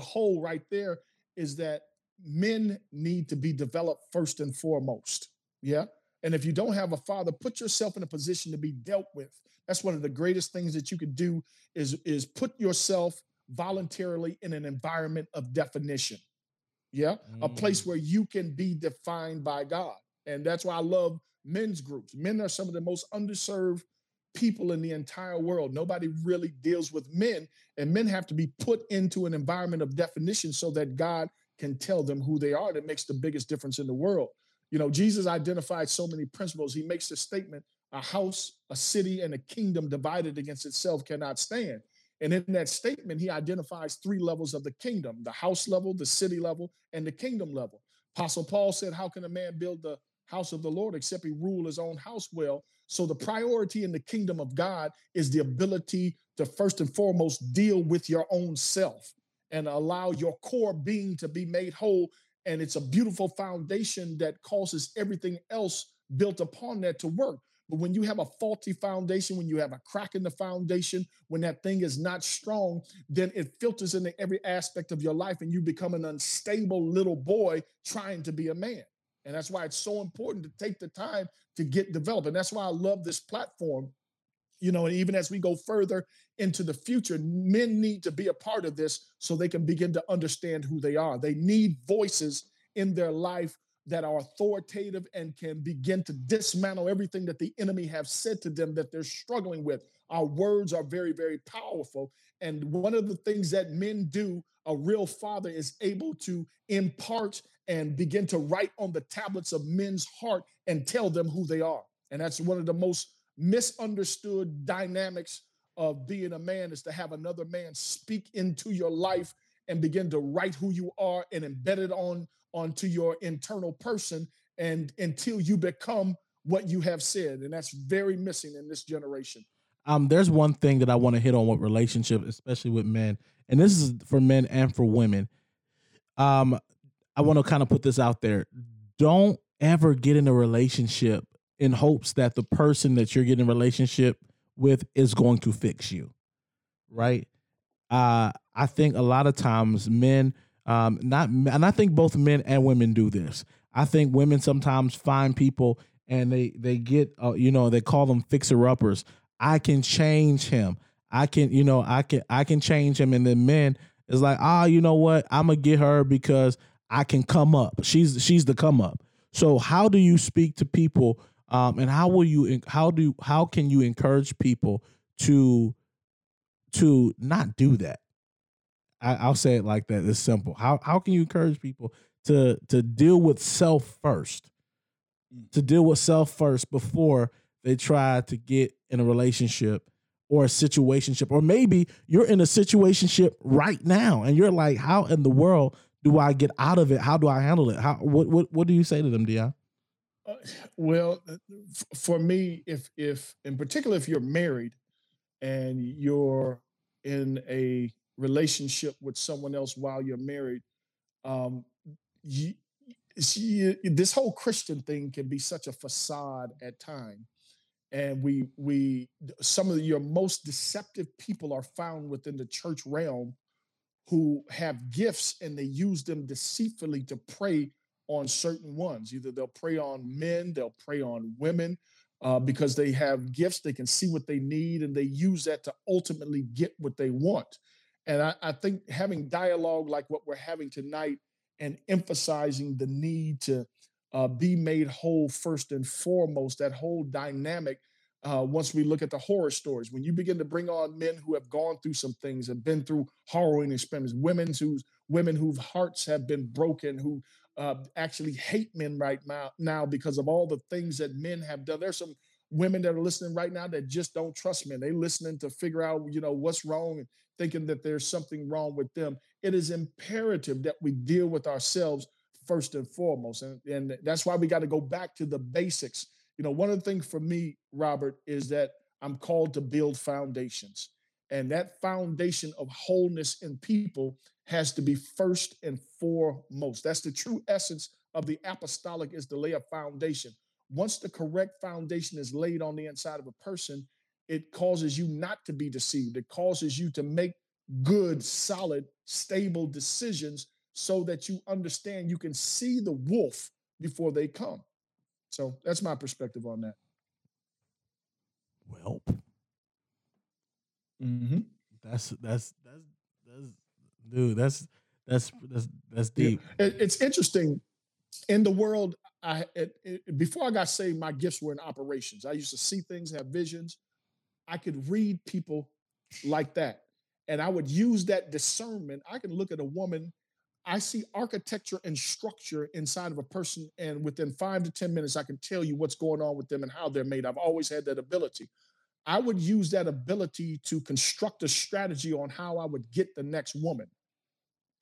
hole right there is that men need to be developed first and foremost. Yeah. And if you don't have a father, put yourself in a position to be dealt with. That's one of the greatest things that you could do is put yourself voluntarily in an environment of definition. Yeah. A place where you can be defined by God. And that's why I love men's groups. Men are some of the most underserved people in the entire world. Nobody really deals with men, and men have to be put into an environment of definition so that God can tell them who they are. That makes the biggest difference in the world. Jesus identified so many principles. He makes the statement, a house, a city, and a kingdom divided against itself cannot stand. And in that statement, he identifies 3 levels of the kingdom: the house level, the city level, and the kingdom level. Apostle Paul said, how can a man build the house of the Lord except he rule his own house well? So the priority in the kingdom of God is the ability to first and foremost deal with your own self and allow your core being to be made whole. And it's a beautiful foundation that causes everything else built upon that to work. But when you have a faulty foundation, when you have a crack in the foundation, when that thing is not strong, then it filters into every aspect of your life, and you become an unstable little boy trying to be a man. And that's why it's so important to take the time to get developed. And that's why I love this platform, and even as we go further into the future, men need to be a part of this so they can begin to understand who they are. They need voices in their life that are authoritative and can begin to dismantle everything that the enemy have said to them that they're struggling with. Our words are very, very powerful. And one of the things that men do, a real father is able to impart and begin to write on the tablets of men's heart and tell them who they are. And that's one of the most misunderstood dynamics of being a man, is to have another man speak into your life and begin to write who you are and embed it onto your internal person, and until you become what you have said. And that's very missing in this generation. There's one thing that I want to hit on with relationships, especially with men, and this is for men and for women. I want to kind of put this out there. Don't ever get in a relationship in hopes that the person that you're getting a relationship with is going to fix you, right? I think a lot of times men And I think both men and women do this. I think women sometimes find people and they get, they call them fixer-uppers. I can change him. I can change him. And then men is like, you know what? I'm going to get her because I can come up. She's the come up. So how do you speak to people and how can you encourage people to not do that? I'll say it like that. It's simple. How can you encourage people to deal with self first? To deal with self first before they try to get in a relationship or a situationship, or maybe you're in a situationship right now and you're like, how in the world do I get out of it? How do I handle it? What do you say to them, Deion? Well, for me, if in particular, if you're married and you're in a relationship with someone else while you're married, this whole Christian thing can be such a facade at times. And some of your most deceptive people are found within the church realm who have gifts and they use them deceitfully to prey on certain ones. Either they'll prey on men, they'll prey on women because they have gifts. They can see what they need and they use that to ultimately get what they want. And I think having dialogue like what we're having tonight and emphasizing the need to be made whole first and foremost, that whole dynamic, once we look at the horror stories, when you begin to bring on men who have gone through some things and been through harrowing experiences, women whose hearts have been broken, who actually hate men right now because of all the things that men have done. There's some women that are listening right now that just don't trust men. They're listening to figure out, what's wrong and thinking that there's something wrong with them. It is imperative that we deal with ourselves first and foremost. And that's why we got to go back to the basics. One of the things for me, Robert, is that I'm called to build foundations. And that foundation of wholeness in people has to be first and foremost. That's the true essence of the apostolic, is to lay a foundation. Once the correct foundation is laid on the inside of a person, it causes you not to be deceived. It causes you to make good, solid, stable decisions so that you understand you can see the wolf before they come. So that's my perspective on that. Well, that's deep. Yeah. It's interesting. In the world, before I got saved, my gifts were in operations. I used to see things, have visions. I could read people like that. And I would use that discernment. I can look at a woman. I see architecture and structure inside of a person, and within 5 to 10 minutes, I can tell you what's going on with them and how they're made. I've always had that ability. I would use that ability to construct a strategy on how I would get the next woman,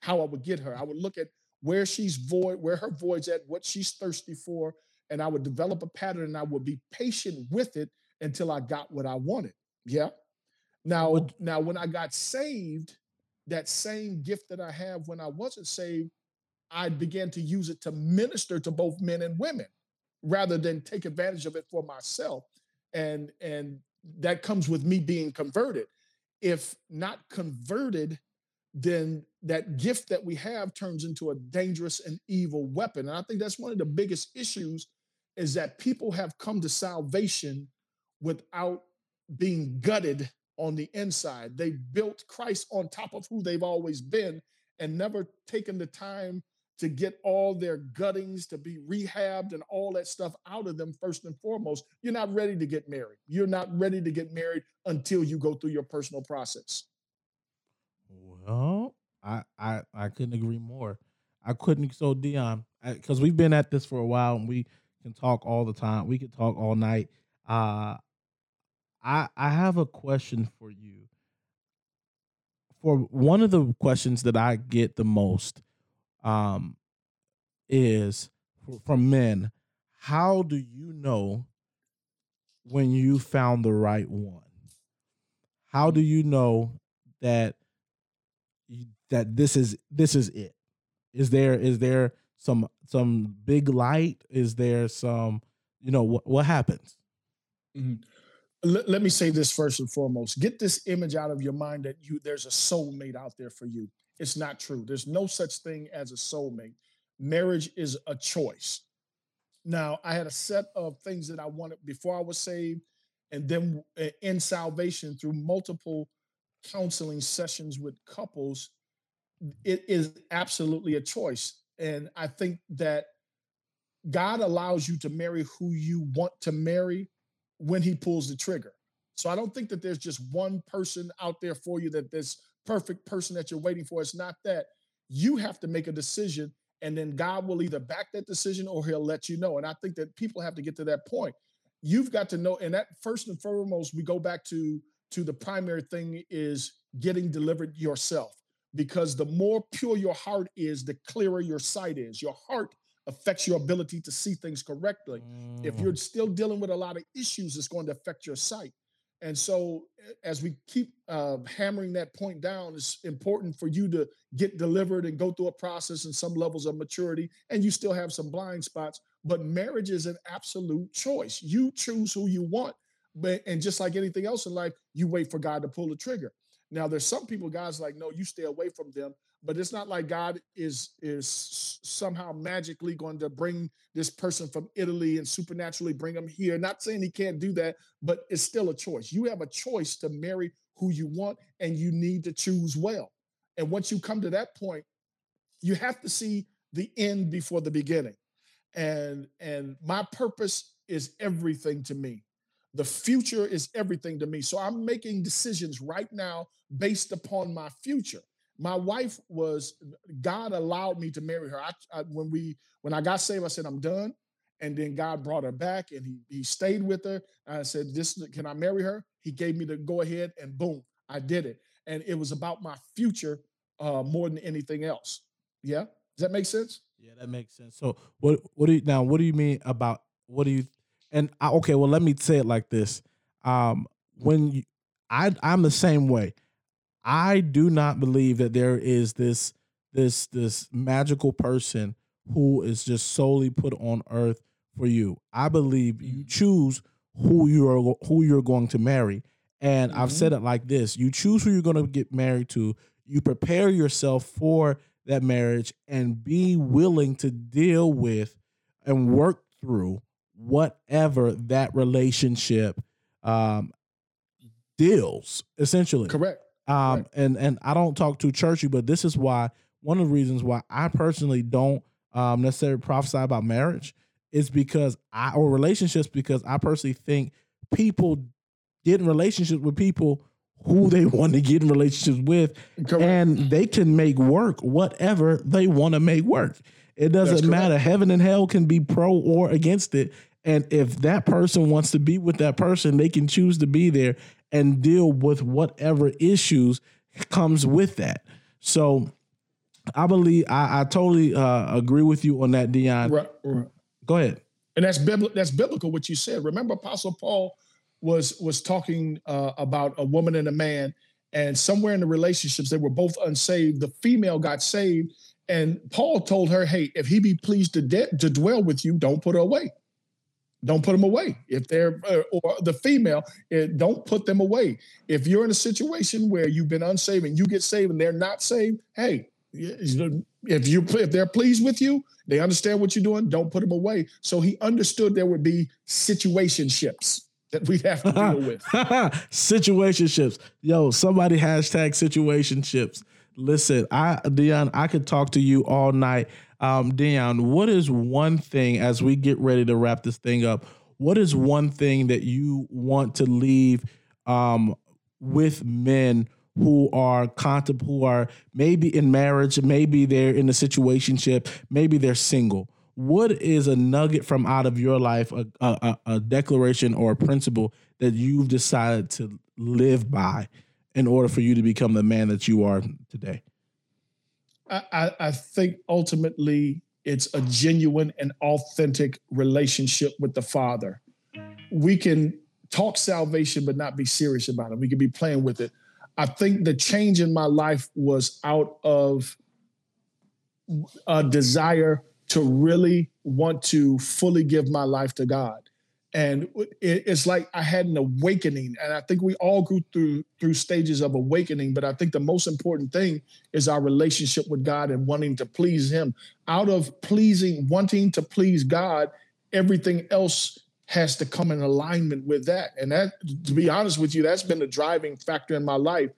how I would get her. I would look at where she's void, where her void's at, what she's thirsty for, and I would develop a pattern, and I would be patient with it until I got what I wanted. Yeah. Now when I got saved, that same gift that I have when I wasn't saved, I began to use it to minister to both men and women rather than take advantage of it for myself. And that comes with me being converted. If not converted, then that gift that we have turns into a dangerous and evil weapon. And I think that's one of the biggest issues, is that people have come to salvation without being gutted on the inside. They built Christ on top of who they've always been and never taken the time to get all their guttings to be rehabbed and all that stuff out of them first and foremost. You're not ready to get married. You're not ready to get married until you go through your personal process. Well, I couldn't agree more. I couldn't. So Deion, because we've been at this for a while and we can talk all the time. We can talk all night. I have a question for you. For one of the questions that I get the most is from men. How do you know when you found the right one? How do you know that this is it? Is there some big light? Is there some, what happens? Mm-hmm. Let me say this first and foremost. Get this image out of your mind that there's a soulmate out there for you. It's not true. There's no such thing as a soulmate. Marriage is a choice. Now, I had a set of things that I wanted before I was saved, and then in salvation through multiple counseling sessions with couples. It is absolutely a choice. And I think that God allows you to marry who you want to marry when he pulls the trigger. So I don't think that there's just one person out there for you, that this perfect person that you're waiting for. It's not that. You have to make a decision, and then God will either back that decision or he'll let you know. And I think that people have to get to that point. You've got to know, and that first and foremost, we go back to the primary thing is getting delivered yourself. Because the more pure your heart is, the clearer your sight is. Your heart affects your ability to see things correctly. Mm. If you're still dealing with a lot of issues, it's going to affect your sight. And so as we keep hammering that point down, it's important for you to get delivered and go through a process and some levels of maturity, and you still have some blind spots. But marriage is an absolute choice. You choose who you want. And just like anything else in life, you wait for God to pull the trigger. Now, there's some people, God's like, no, you stay away from them. But it's not like God is somehow magically going to bring this person from Italy and supernaturally bring them here. Not saying he can't do that, but it's still a choice. You have a choice to marry who you want, and you need to choose well. And once you come to that point, you have to see the end before the beginning. And my purpose is everything to me. The future is everything to me. So I'm making decisions right now based upon my future. My wife was, God allowed me to marry her. When I got saved, I said, I'm done. And then God brought her back, and he stayed with her. I said, can I marry her? He gave me the go ahead, and boom, I did it. And it was about my future more than anything else. Yeah. Does that make sense? Yeah, that makes sense. So what do you mean about, what do you, and okay, well, let me say it like this. I'm the same way. I do not believe that there is this magical person who is just solely put on earth for you. I believe you choose who you're going to marry. And I've said it like this. You choose who you're going to get married to. You prepare yourself for that marriage and be willing to deal with and work through whatever that relationship deals, essentially. Correct. Right. And I don't talk too churchy, but this is why, one of the reasons why I personally don't necessarily prophesy about marriage is because I personally think people get in relationships with people who they want to get in relationships with. Correct. And they can make work whatever they want to make work. It doesn't matter. Heaven and hell can be pro or against it. And if that person wants to be with that person, they can choose to be there and deal with whatever issues comes with that. So I believe I totally agree with you on that, Deion. Right. Go ahead. And that's biblical what you said. Remember, Apostle Paul was talking about a woman and a man, and somewhere in the relationships, they were both unsaved. The female got saved, and Paul told her, hey, if he be pleased to dwell with you, don't put her away. Don't put them away. If they're, or the female, don't put them away. If you're in a situation where you've been unsaved and you get saved and they're not saved, hey, if they're pleased with you, they understand what you're doing, don't put them away. So he understood there would be situationships that we'd have to deal with. Situationships. Yo, somebody hashtag situationships. Listen, Deion, I could talk to you all night. Deion, what is one thing, as we get ready to wrap this thing up, what is one thing that you want to leave with men who are maybe in marriage, maybe they're in a situationship, maybe they're single? What is a nugget from out of your life, a declaration or a principle that you've decided to live by in order for you to become the man that you are today? I think ultimately it's a genuine and authentic relationship with the Father. We can talk salvation, but not be serious about it. We can be playing with it. I think the change in my life was out of a desire to really want to fully give my life to God. And it's like I had an awakening. And I think we all grew through stages of awakening. But I think the most important thing is our relationship with God and wanting to please him. Out of wanting to please God, everything else has to come in alignment with that. And that, to be honest with you, that's been the driving factor in my life.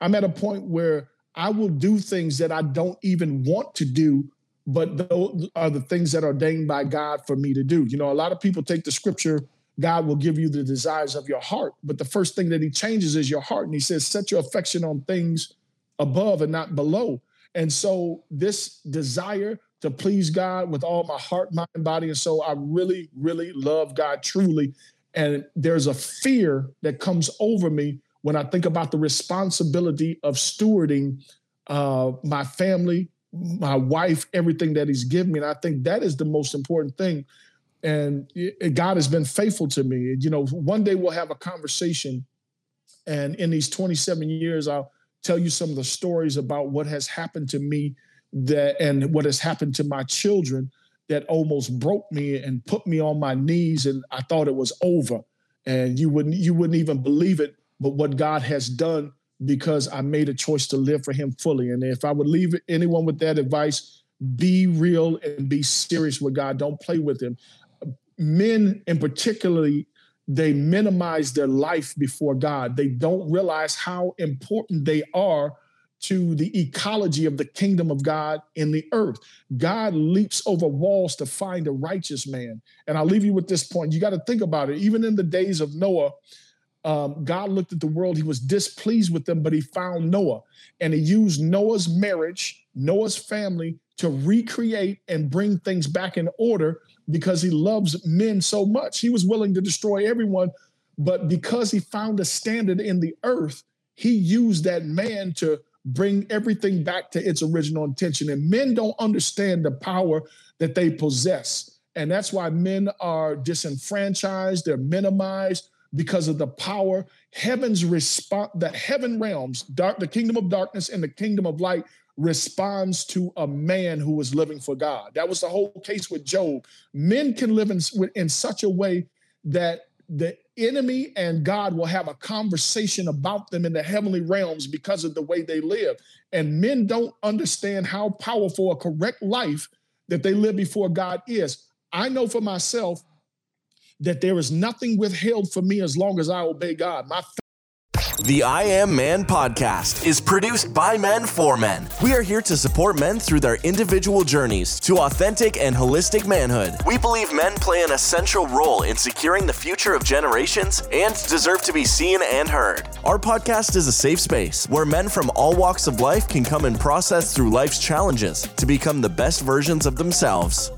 I'm at a point where I will do things that I don't even want to do, but those are the things that are ordained by God for me to do. You know, a lot of people take the scripture, God will give you the desires of your heart. But the first thing that he changes is your heart. And he says, set your affection on things above and not below. And so this desire to please God with all my heart, mind, body, and soul, I really, really love God truly. And there's a fear that comes over me when I think about the responsibility of stewarding my family, my wife, everything that he's given me. And I think that is the most important thing. And God has been faithful to me. You know, one day we'll have a conversation. And in these 27 years, I'll tell you some of the stories about what has happened to me and what has happened to my children that almost broke me and put me on my knees. And I thought it was over. And you wouldn't even believe it, but what God has done, because I made a choice to live for him fully. And if I would leave anyone with that advice, be real and be serious with God. Don't play with him. Men in particularly, they minimize their life before God. They don't realize how important they are to the ecology of the kingdom of God in the earth. God leaps over walls to find a righteous man. And I'll leave you with this point. You got to think about it. Even in the days of Noah, God looked at the world. He was displeased with them, but he found Noah, and he used Noah's marriage, Noah's family, to recreate and bring things back in order because he loves men so much. He was willing to destroy everyone, but because he found a standard in the earth, he used that man to bring everything back to its original intention. And men don't understand the power that they possess. And that's why men are disenfranchised. They're minimized, because of the power, heaven's response, the heaven realms, the kingdom of darkness and the kingdom of light responds to a man who was living for God. That was the whole case with Job. Men can live in such a way that the enemy and God will have a conversation about them in the heavenly realms because of the way they live. And men don't understand how powerful a correct life that they live before God is. I know for myself that there is nothing withheld from me as long as I obey God. The I Am Man podcast is produced by men for men. We are here to support men through their individual journeys to authentic and holistic manhood. We believe men play an essential role in securing the future of generations and deserve to be seen and heard. Our podcast is a safe space where men from all walks of life can come and process through life's challenges to become the best versions of themselves.